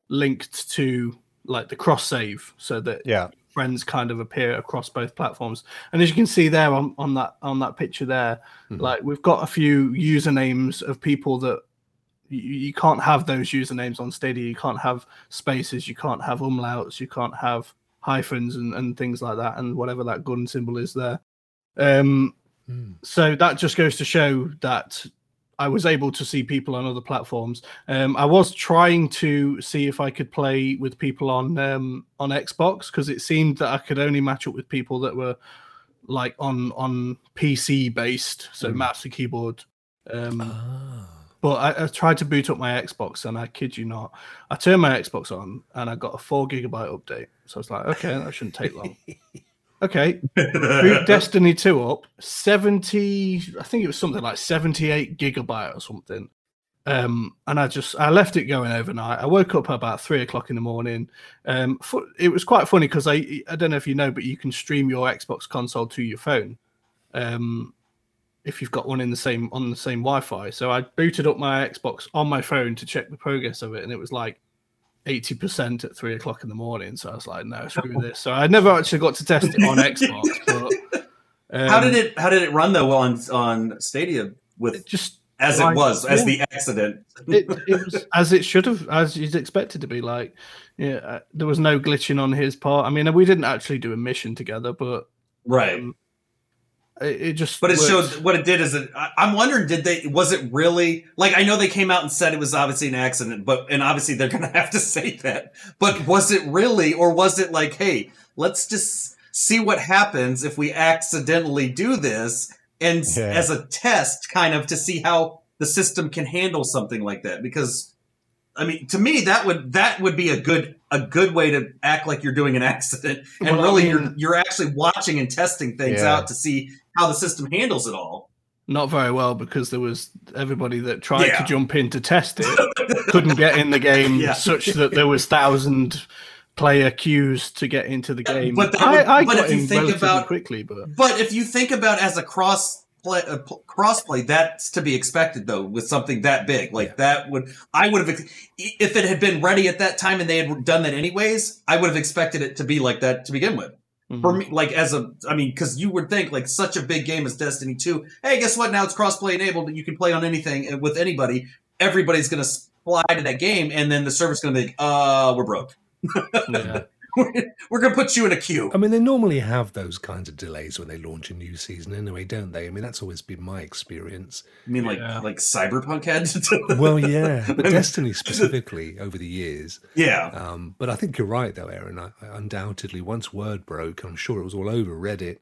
linked to like the cross-save so that... yeah. friends kind of appear across both platforms, and as you can see there on, on that on that picture there, mm-hmm. like we've got a few usernames of people that you, you can't have those usernames on Stadia. You can't have spaces, you can't have umlauts, you can't have hyphens and, and things like that, and whatever that gun symbol is there. Um, mm. So that just goes to show that I was able to see people on other platforms. Um, I was trying to see if I could play with people on um, on Xbox because it seemed that I could only match up with people that were like on on P C based, so mm. mouse and keyboard. Um, ah. But I, I tried to boot up my Xbox, and I kid you not, I turned my Xbox on and I got a four gigabyte update. So I was like, okay, that shouldn't take long. Okay. Boot Destiny two up, seventy, I think it was something like seventy-eight gigabyte or something. Um, and I just, I left it going overnight. I woke up about three o'clock in the morning. Um, it was quite funny because I, I don't know if you know, but you can stream your Xbox console to your phone. Um, if you've got one in the same, on the same Wi-Fi. So I booted up my Xbox on my phone to check the progress of it. And it was like eighty percent at three o'clock in the morning. So I was like, no, screw this. So I never actually got to test it on Xbox. But, um, how did it, how did it run though on, on Stadia with just, as like, it was, yeah. as the accident. it, it was as it should have, as you'd expect it to be. Like, yeah, uh, there was no glitching on his part. I mean, we didn't actually do a mission together, but right. Um, it, it just. But it worked. Showed what it did is it. I, I'm wondering, did they? Was it really like? I know they came out and said it was obviously an accident, but and obviously they're going to have to say that. But was it really, or was it like, hey, let's just see what happens if we accidentally do this? And yeah. as a test, kind of, to see how the system can handle something like that. Because, I mean, to me, that would that would be a good a good way to act like you're doing an accident. And well, really, I mean, you're you're actually watching and testing things yeah. out to see how the system handles it all. Not very well, because there was everybody that tried yeah. to jump in to test it, couldn't get in the game yeah. such that there was thousand player queues to get into the game. But, that, I, I but got if you in think about quickly, but. but if you think about as a cross play, a cross play, that's to be expected though with something that big. Like yeah. that would I would have if it had been ready at that time and they had done that anyways. I would have expected it to be like that to begin with. Mm-hmm. For me, like as a, I mean, because you would think like such a big game as Destiny two. Hey, guess what? Now it's cross play enabled. You can play on anything with anybody. Everybody's gonna fly to that game, and then the server's gonna be like, uh, we're broke. yeah. We're going to put you in a queue. I mean, they normally have those kinds of delays when they launch a new season anyway, don't they? I mean, that's always been my experience. You mean like yeah. like Cyberpunk had? Well, yeah, but Destiny specifically over the years. Yeah. Um, but I think you're right, though, Aaron. I, I undoubtedly, once word broke, I'm sure it was all over Reddit,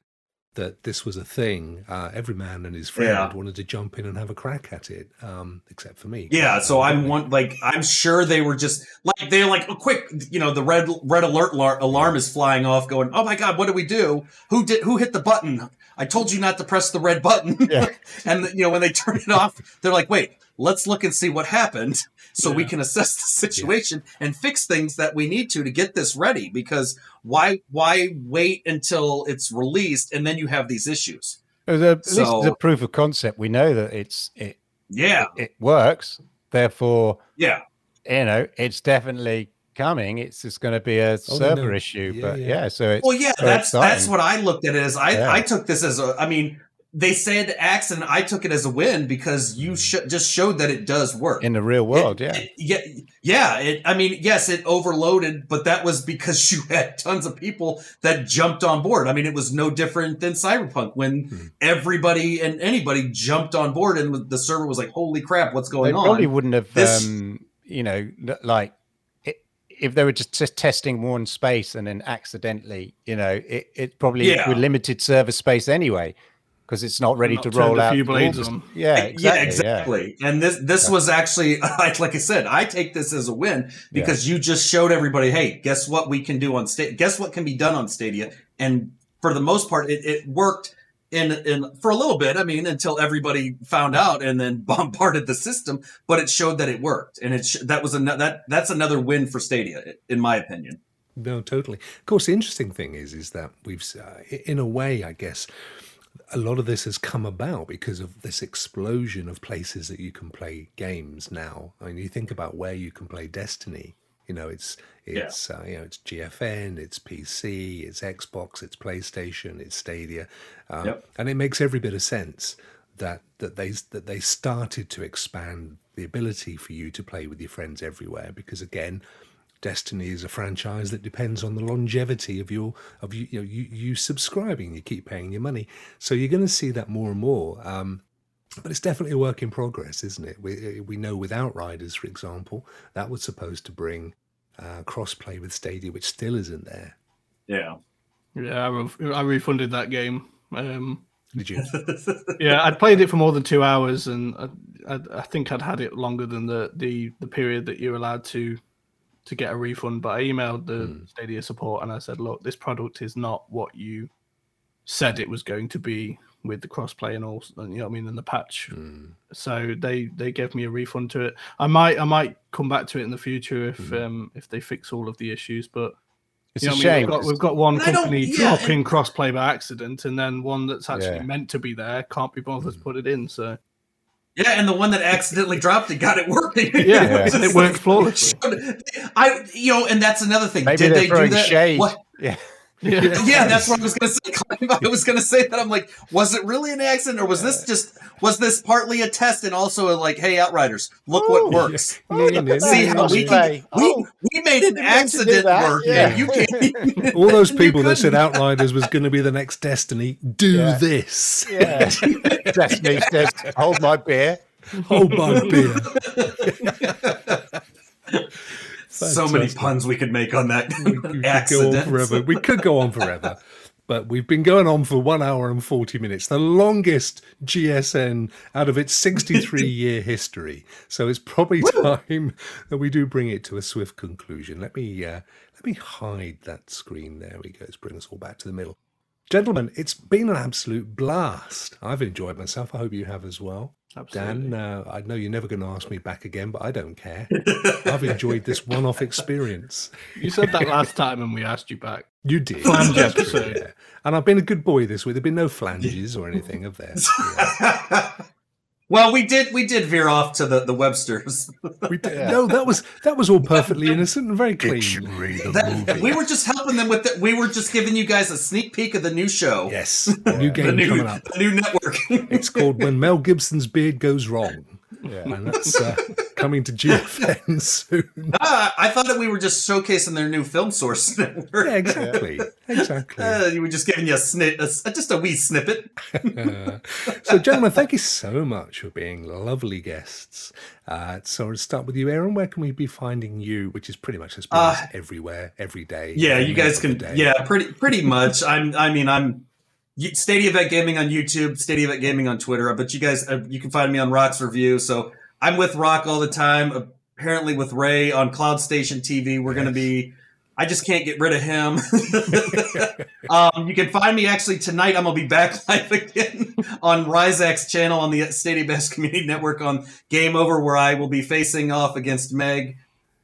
that this was a thing. Uh, every man and his friend yeah. wanted to jump in and have a crack at it, um, except for me. Yeah, so I'm one, like I'm sure they were just like they're like, oh, quick, you know, the red red alert lar- alarm is flying off, going, oh my god, what do we do? Who did? Who hit the button? I told you not to press the red button. Yeah. And you know, when they turn it off, they're like, wait, let's look and see what happened, so yeah. we can assess the situation yeah. and fix things that we need to to get this ready. Because why why wait until it's released and then you have these issues? So, this is a proof of concept. We know that it's it yeah it, it works. Therefore, yeah, you know, it's definitely coming. It's just going to be a oh, server no. issue. Yeah, but yeah. yeah, so it's well, yeah, so that's exciting. That's what I looked at it as. I yeah. I took this as a. I mean. They said accident. I took it as a win because you sh- just showed that it does work in the real world. It, yeah. It, yeah. Yeah. It, I mean, yes, it overloaded, but that was because you had tons of people that jumped on board. I mean, it was no different than Cyberpunk when mm-hmm. everybody and anybody jumped on board and the server was like, holy crap, what's going they on? They probably wouldn't have, this- um, you know, like it, if they were just t- testing one space and then accidentally, you know, it, it probably yeah. with limited server space anyway. Because it's not ready not to roll out. On. Yeah, exactly. Yeah, exactly. Yeah. And this this yeah. was actually, like, like I said, I take this as a win because yeah. you just showed everybody, hey, guess what we can do on Stadia? Guess what can be done on Stadia? And for the most part, it, it worked in, in for a little bit. I mean, until everybody found out and then bombarded the system. But it showed that it worked, and it sh- that was an- that that's another win for Stadia, in my opinion. No, totally. Of course, the interesting thing is is that we've, uh, in a way, I guess. A lot of this has come about because of this explosion of places that you can play games now. I mean, you think about where you can play Destiny. You know, it's it's yeah. uh, you know it's G F N, it's P C, it's Xbox, it's PlayStation, it's Stadia, um, yep. and it makes every bit of sense that that they that they started to expand the ability for you to play with your friends everywhere. Because again, Destiny is a franchise that depends on the longevity of your of you you, know, you, you subscribing. You keep paying your money, so you're going to see that more and more. Um, but it's definitely a work in progress, isn't it? We we know with Outriders, for example, that was supposed to bring uh, crossplay with Stadia, which still isn't there. Yeah, yeah, I, re- I refunded that game. Um, Did you? yeah, I'd played it for more than two hours, and I, I, I think I'd had it longer than the, the, the period that you're allowed to. to get a refund, but I emailed the mm. Stadia support and I said, look, this product is not what you said it was going to be with the crossplay and all, you know what I mean, and the patch. Mm. So they, they gave me a refund to it. I might I might come back to it in the future if mm. um, if they fix all of the issues, but it's you know a shame. We've got, we've got one company yeah, dropping and... crossplay by accident, and then one that's actually yeah. meant to be there can't be bothered mm. to put it in. So yeah, and the one that accidentally dropped it got it working. Yeah, yeah. it worked like, flawlessly. I you know, and that's another thing. Maybe Did they're they throwing do that? Shade. What? Yeah. Yeah. yeah, that's what I was going to say. I was going to say that I'm like, was it really an accident, or was this just was this partly a test, and also like, hey, Outriders, look oh, what works. Oh, look See how we can, we we made an accident work. Yeah. You can't. All those people that said Outriders was going to be the next Destiny, do yeah. this. Yeah. Destiny says, hold my beer, hold my beer. Fantastic. So many puns we could make on that. We could go on forever. We could go on forever, but we've been going on for one hour and forty minutes, the longest G S N out of its sixty-three year history. So it's probably time that we do bring it to a swift conclusion. Let me uh, let me hide that screen. There we go. Let's bring us all back to the middle, gentlemen. It's been an absolute blast. I've enjoyed myself. I hope you have as well. Absolutely. Dan, uh, I know you're never going to ask me back again, but I don't care. I've enjoyed this one-off experience. You said that last time and we asked you back. You did. Flange episode. Yeah. And I've been a good boy this week. There have been no flanges or anything of that. Yeah. Well, we did we did veer off to the, the Websters. We did, yeah. No, that was that was all perfectly innocent and very clean. That, we were just helping them with the, we were just giving you guys a sneak peek of the new show. Yes. Yeah. New game new, coming up. The new network. It's called When Mel Gibson's Beard Goes Wrong. Yeah. And that's uh, coming to G F N soon. Uh, I thought that we were just showcasing their new Film Source Network. Yeah, exactly. Exactly. Uh, we were just giving you a snip, a, just a wee snippet. uh, so, gentlemen, thank you so much for being lovely guests. Uh, so, I'll start with you, Aaron. Where can we be finding you? Which is pretty much as uh, everywhere, every day. Yeah, you guys can. Yeah, pretty pretty much. I'm. I mean, I'm. Stadia Vet Gaming on YouTube, Stadia Vet Gaming on Twitter, but you guys, uh, you can find me on Rock's Review. So I'm with Rock all the time, apparently with Ray on Cloud Station T V. We're yes. going to be, I just can't get rid of him. um, you can find me actually tonight. I'm going to be back live again on Ryzak's channel on the Stadia Best Community Network on Game Over, where I will be facing off against Meg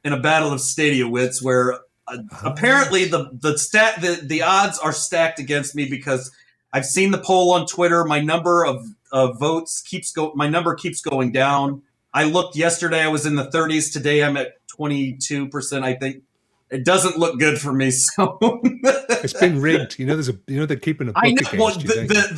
in a battle of Stadia Wits, where uh, oh, apparently the, the, stat, the, the odds are stacked against me because I've seen the poll on Twitter. My number of, of votes keeps go. My number keeps going down. I looked yesterday. I was in the thirties. Today I'm at twenty-two percent. I think it doesn't look good for me. So it's been rigged. You know, there's a you know they're keeping a book I know. Against well, the, you, the, the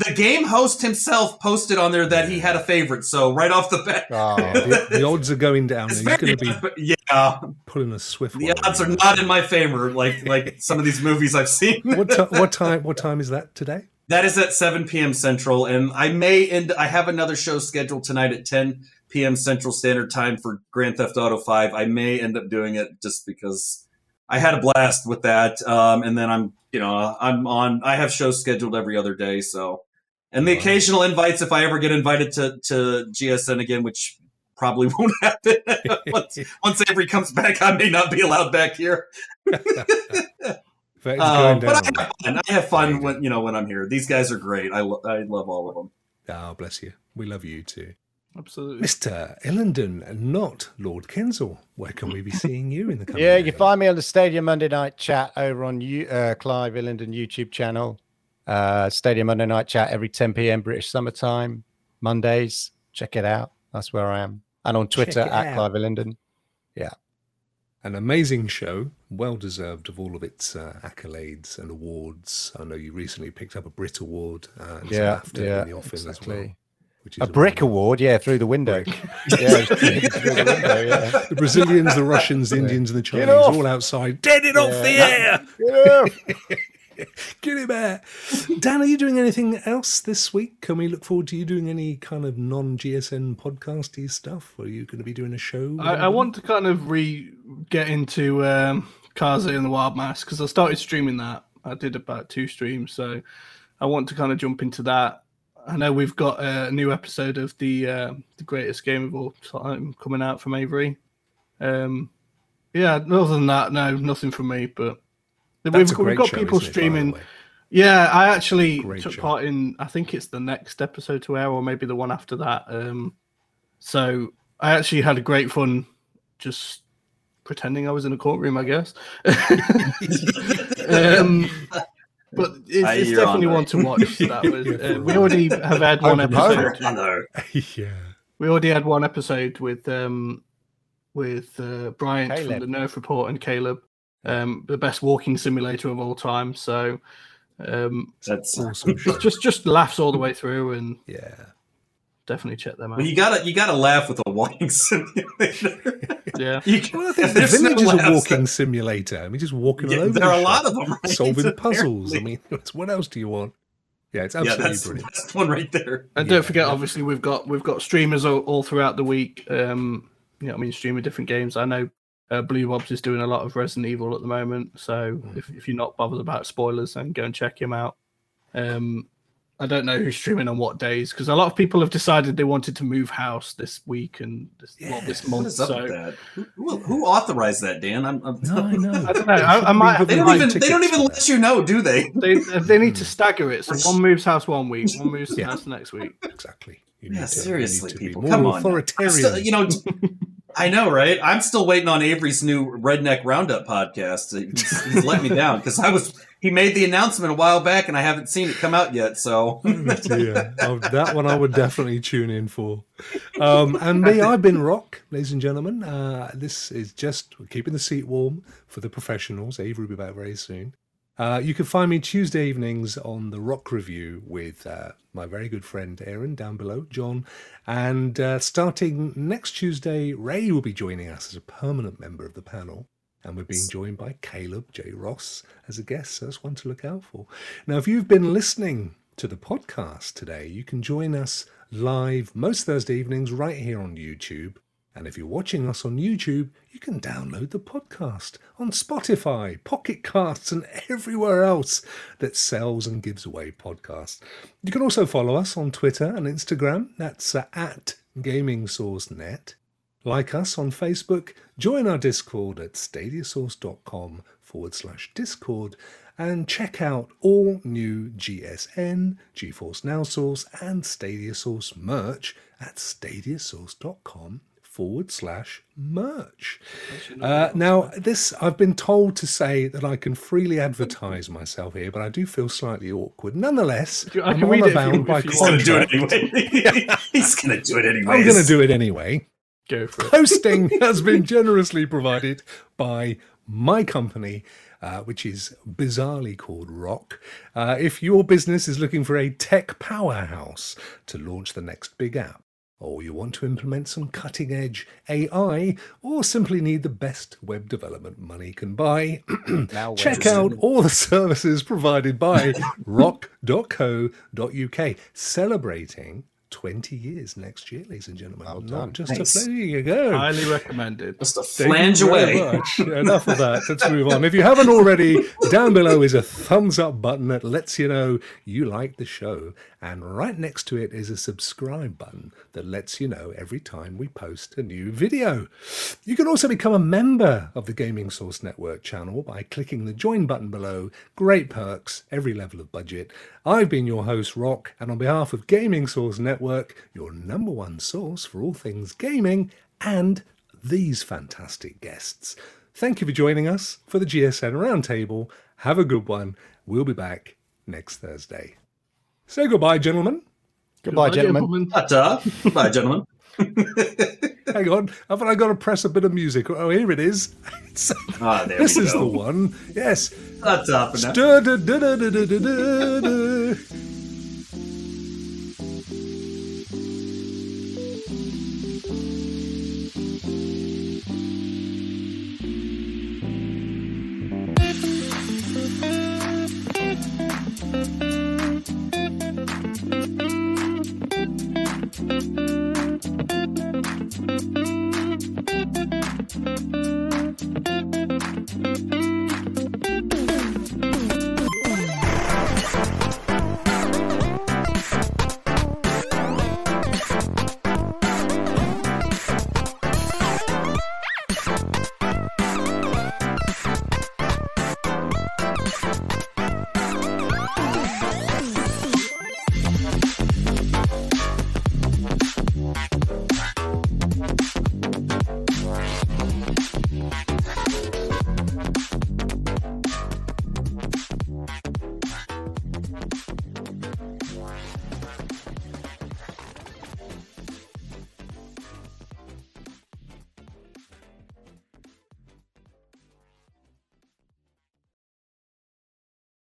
the the game host himself posted on there that yeah. he had a favorite. So right off the bat, oh, the, the odds are going down. It's and very, gonna be yeah, pulling a swift. The odds are not in my favor. Like like some of these movies I've seen. What t- what time what time is that today? That is at seven p.m. Central, and I may end. I have another show scheduled tonight at ten p.m. Central Standard Time for Grand Theft Auto five. I may end up doing it just because I had a blast with that. Um, and then I'm, you know, I'm on. I have shows scheduled every other day. So, and the wow. occasional invites if I ever get invited to to G S N again, which probably won't happen. once, once Avery comes back, I may not be allowed back here. Um, but I have fun, I have fun when, you know, when I'm here. These guys are great. I, lo- I love all of them. Oh, bless you. We love you too. Absolutely. Mister Illenden, and not Lord Kensal, where can we be seeing you in the coming Yeah, day? You find me on the Stadia Monday Night Chat over on U- uh, Clive Illenden YouTube channel. Uh, Stadia Monday Night Chat every ten p.m. British summertime, Mondays. Check it out. That's where I am. And on Twitter, at out. Clive Illenden. Yeah. An amazing show, well deserved of all of its uh, accolades and awards. I know you recently picked up a Brit Award uh, and yeah, after yeah, in the office exactly. as well. Which is a, a brick wonderful. Award, yeah, through the window. yeah, through the, window yeah. The Brazilians, the Russians, the Indians, and the Chinese all outside. Dead it yeah. off the air! Get, off. Get him out. Dan, are you doing anything else this week? Can we look forward to you doing any kind of non-G S N podcasty stuff? Or are you going to be doing a show? I, I want to kind of re get into um, Kaze and the Wild Mass, because I started streaming that. I did about two streams, so I want to kind of jump into that. I know we've got a new episode of the uh, the greatest game of all time coming out from Avery. Um, yeah, other than that, no, nothing from me. But That's we've, a great we've got show, people streaming. It, Yeah, I actually Great took job. part in, I think it's the next episode to air or maybe the one after that. Um, so I actually had a great fun just pretending I was in a courtroom, I guess. um, but it's, hey, it's definitely on, one to watch. That was, uh, we already have had one episode. Yeah. We already had one episode with um, with uh, Bryant Caleb. from the Nerf Report and Caleb, um, the best walking simulator of all time. So um, that's awesome. Just just laughs all the way through, and yeah, definitely check them out. Well, you gotta you gotta laugh with a walking simulator. Yeah, you can, well, I think the Village is a walking that... simulator. I mean, just walking yeah, all over. There are the a lot of them, right? Solving puzzles. I mean, what else do you want? Yeah, it's absolutely yeah, that's, brilliant. That's the one right there. And yeah, don't forget, yeah. obviously, we've got we've got streamers all, all throughout the week. Um, you know, I mean, streaming different games. I know uh, Blue Bobs is doing a lot of Resident Evil at the moment. So mm. if, if you're not bothered about spoilers, then go and check him out. Um, I don't know who's streaming on what days because a lot of people have decided they wanted to move house this week and this, yeah, well, this month. What is up so. with that? Who, who authorized that, Dan? I'm, I'm no, I know. I don't know. I, I might have they, don't even, they don't even let that. you know, do they? They they need to stagger it. So one moves house one week, one moves yeah. house next week. Exactly. You need yeah, to, seriously, you need to people. Come on. Authoritarian. Still, you know. I know, right? I'm still waiting on Avery's new Redneck Roundup podcast. He's, he's let me down because I was. He made the announcement a while back, and I haven't seen it come out yet. So oh dear. Oh, that one I would definitely tune in for. Um, and me, I've been Rock, ladies and gentlemen. Uh, this is just keeping the seat warm for the professionals. Avery will be back very soon. Uh, you can find me Tuesday evenings on the Rock Review with uh, my very good friend Aaron down below, John. And uh, starting next Tuesday, Ray will be joining us as a permanent member of the panel. And we're being joined by Caleb J. Ross as a guest, so that's one to look out for. Now, if you've been listening to the podcast today, you can join us live most Thursday evenings right here on YouTube. And if you're watching us on YouTube, you can download the podcast on Spotify, Pocket Casts, and everywhere else that sells and gives away podcasts. You can also follow us on Twitter and Instagram. That's uh, at Gaming Source Net. Like us on Facebook. Join our Discord at stadiasource.com forward slash Discord. And check out all new G S N, GeForce Now Source, and Stadia Source merch at stadiasource.com forward slash merch. Uh, now, this, I've been told to say that I can freely advertise myself here, but I do feel slightly awkward. Nonetheless, I I'm all bound by contract. He's going to do it anyway. He's going to do it anyway. I'm going to do it anyway. Go for it. Hosting has been generously provided by my company, uh, which is bizarrely called Rock. Uh, if your business is looking for a tech powerhouse to launch the next big app, or you want to implement some cutting-edge A I, or simply need the best web development money can buy, check out all the services provided by rock dot co dot U K, celebrating twenty years next year, ladies and gentlemen. Well done. Not just Thanks. a play, you go. Highly recommended. Just a flange away. Enough of that. Let's move on. If you haven't already, down below is a thumbs up button that lets you know you like the show. And right next to it is a subscribe button that lets you know every time we post a new video. You can also become a member of the Gaming Source Network channel by clicking the join button below. Great perks, every level of budget. I've been your host, Rock, and on behalf of Gaming Source Network, your number one source for all things gaming and these fantastic guests. Thank you for joining us for the G S N Roundtable. Have a good one. We'll be back next Thursday. Say goodbye, gentlemen. Goodbye, goodbye gentlemen. gentlemen. Goodbye, gentlemen. Hang on. Haven't I got to press a bit of music? Oh, here it is. ah, there this we go. is the one. Yes. That's up.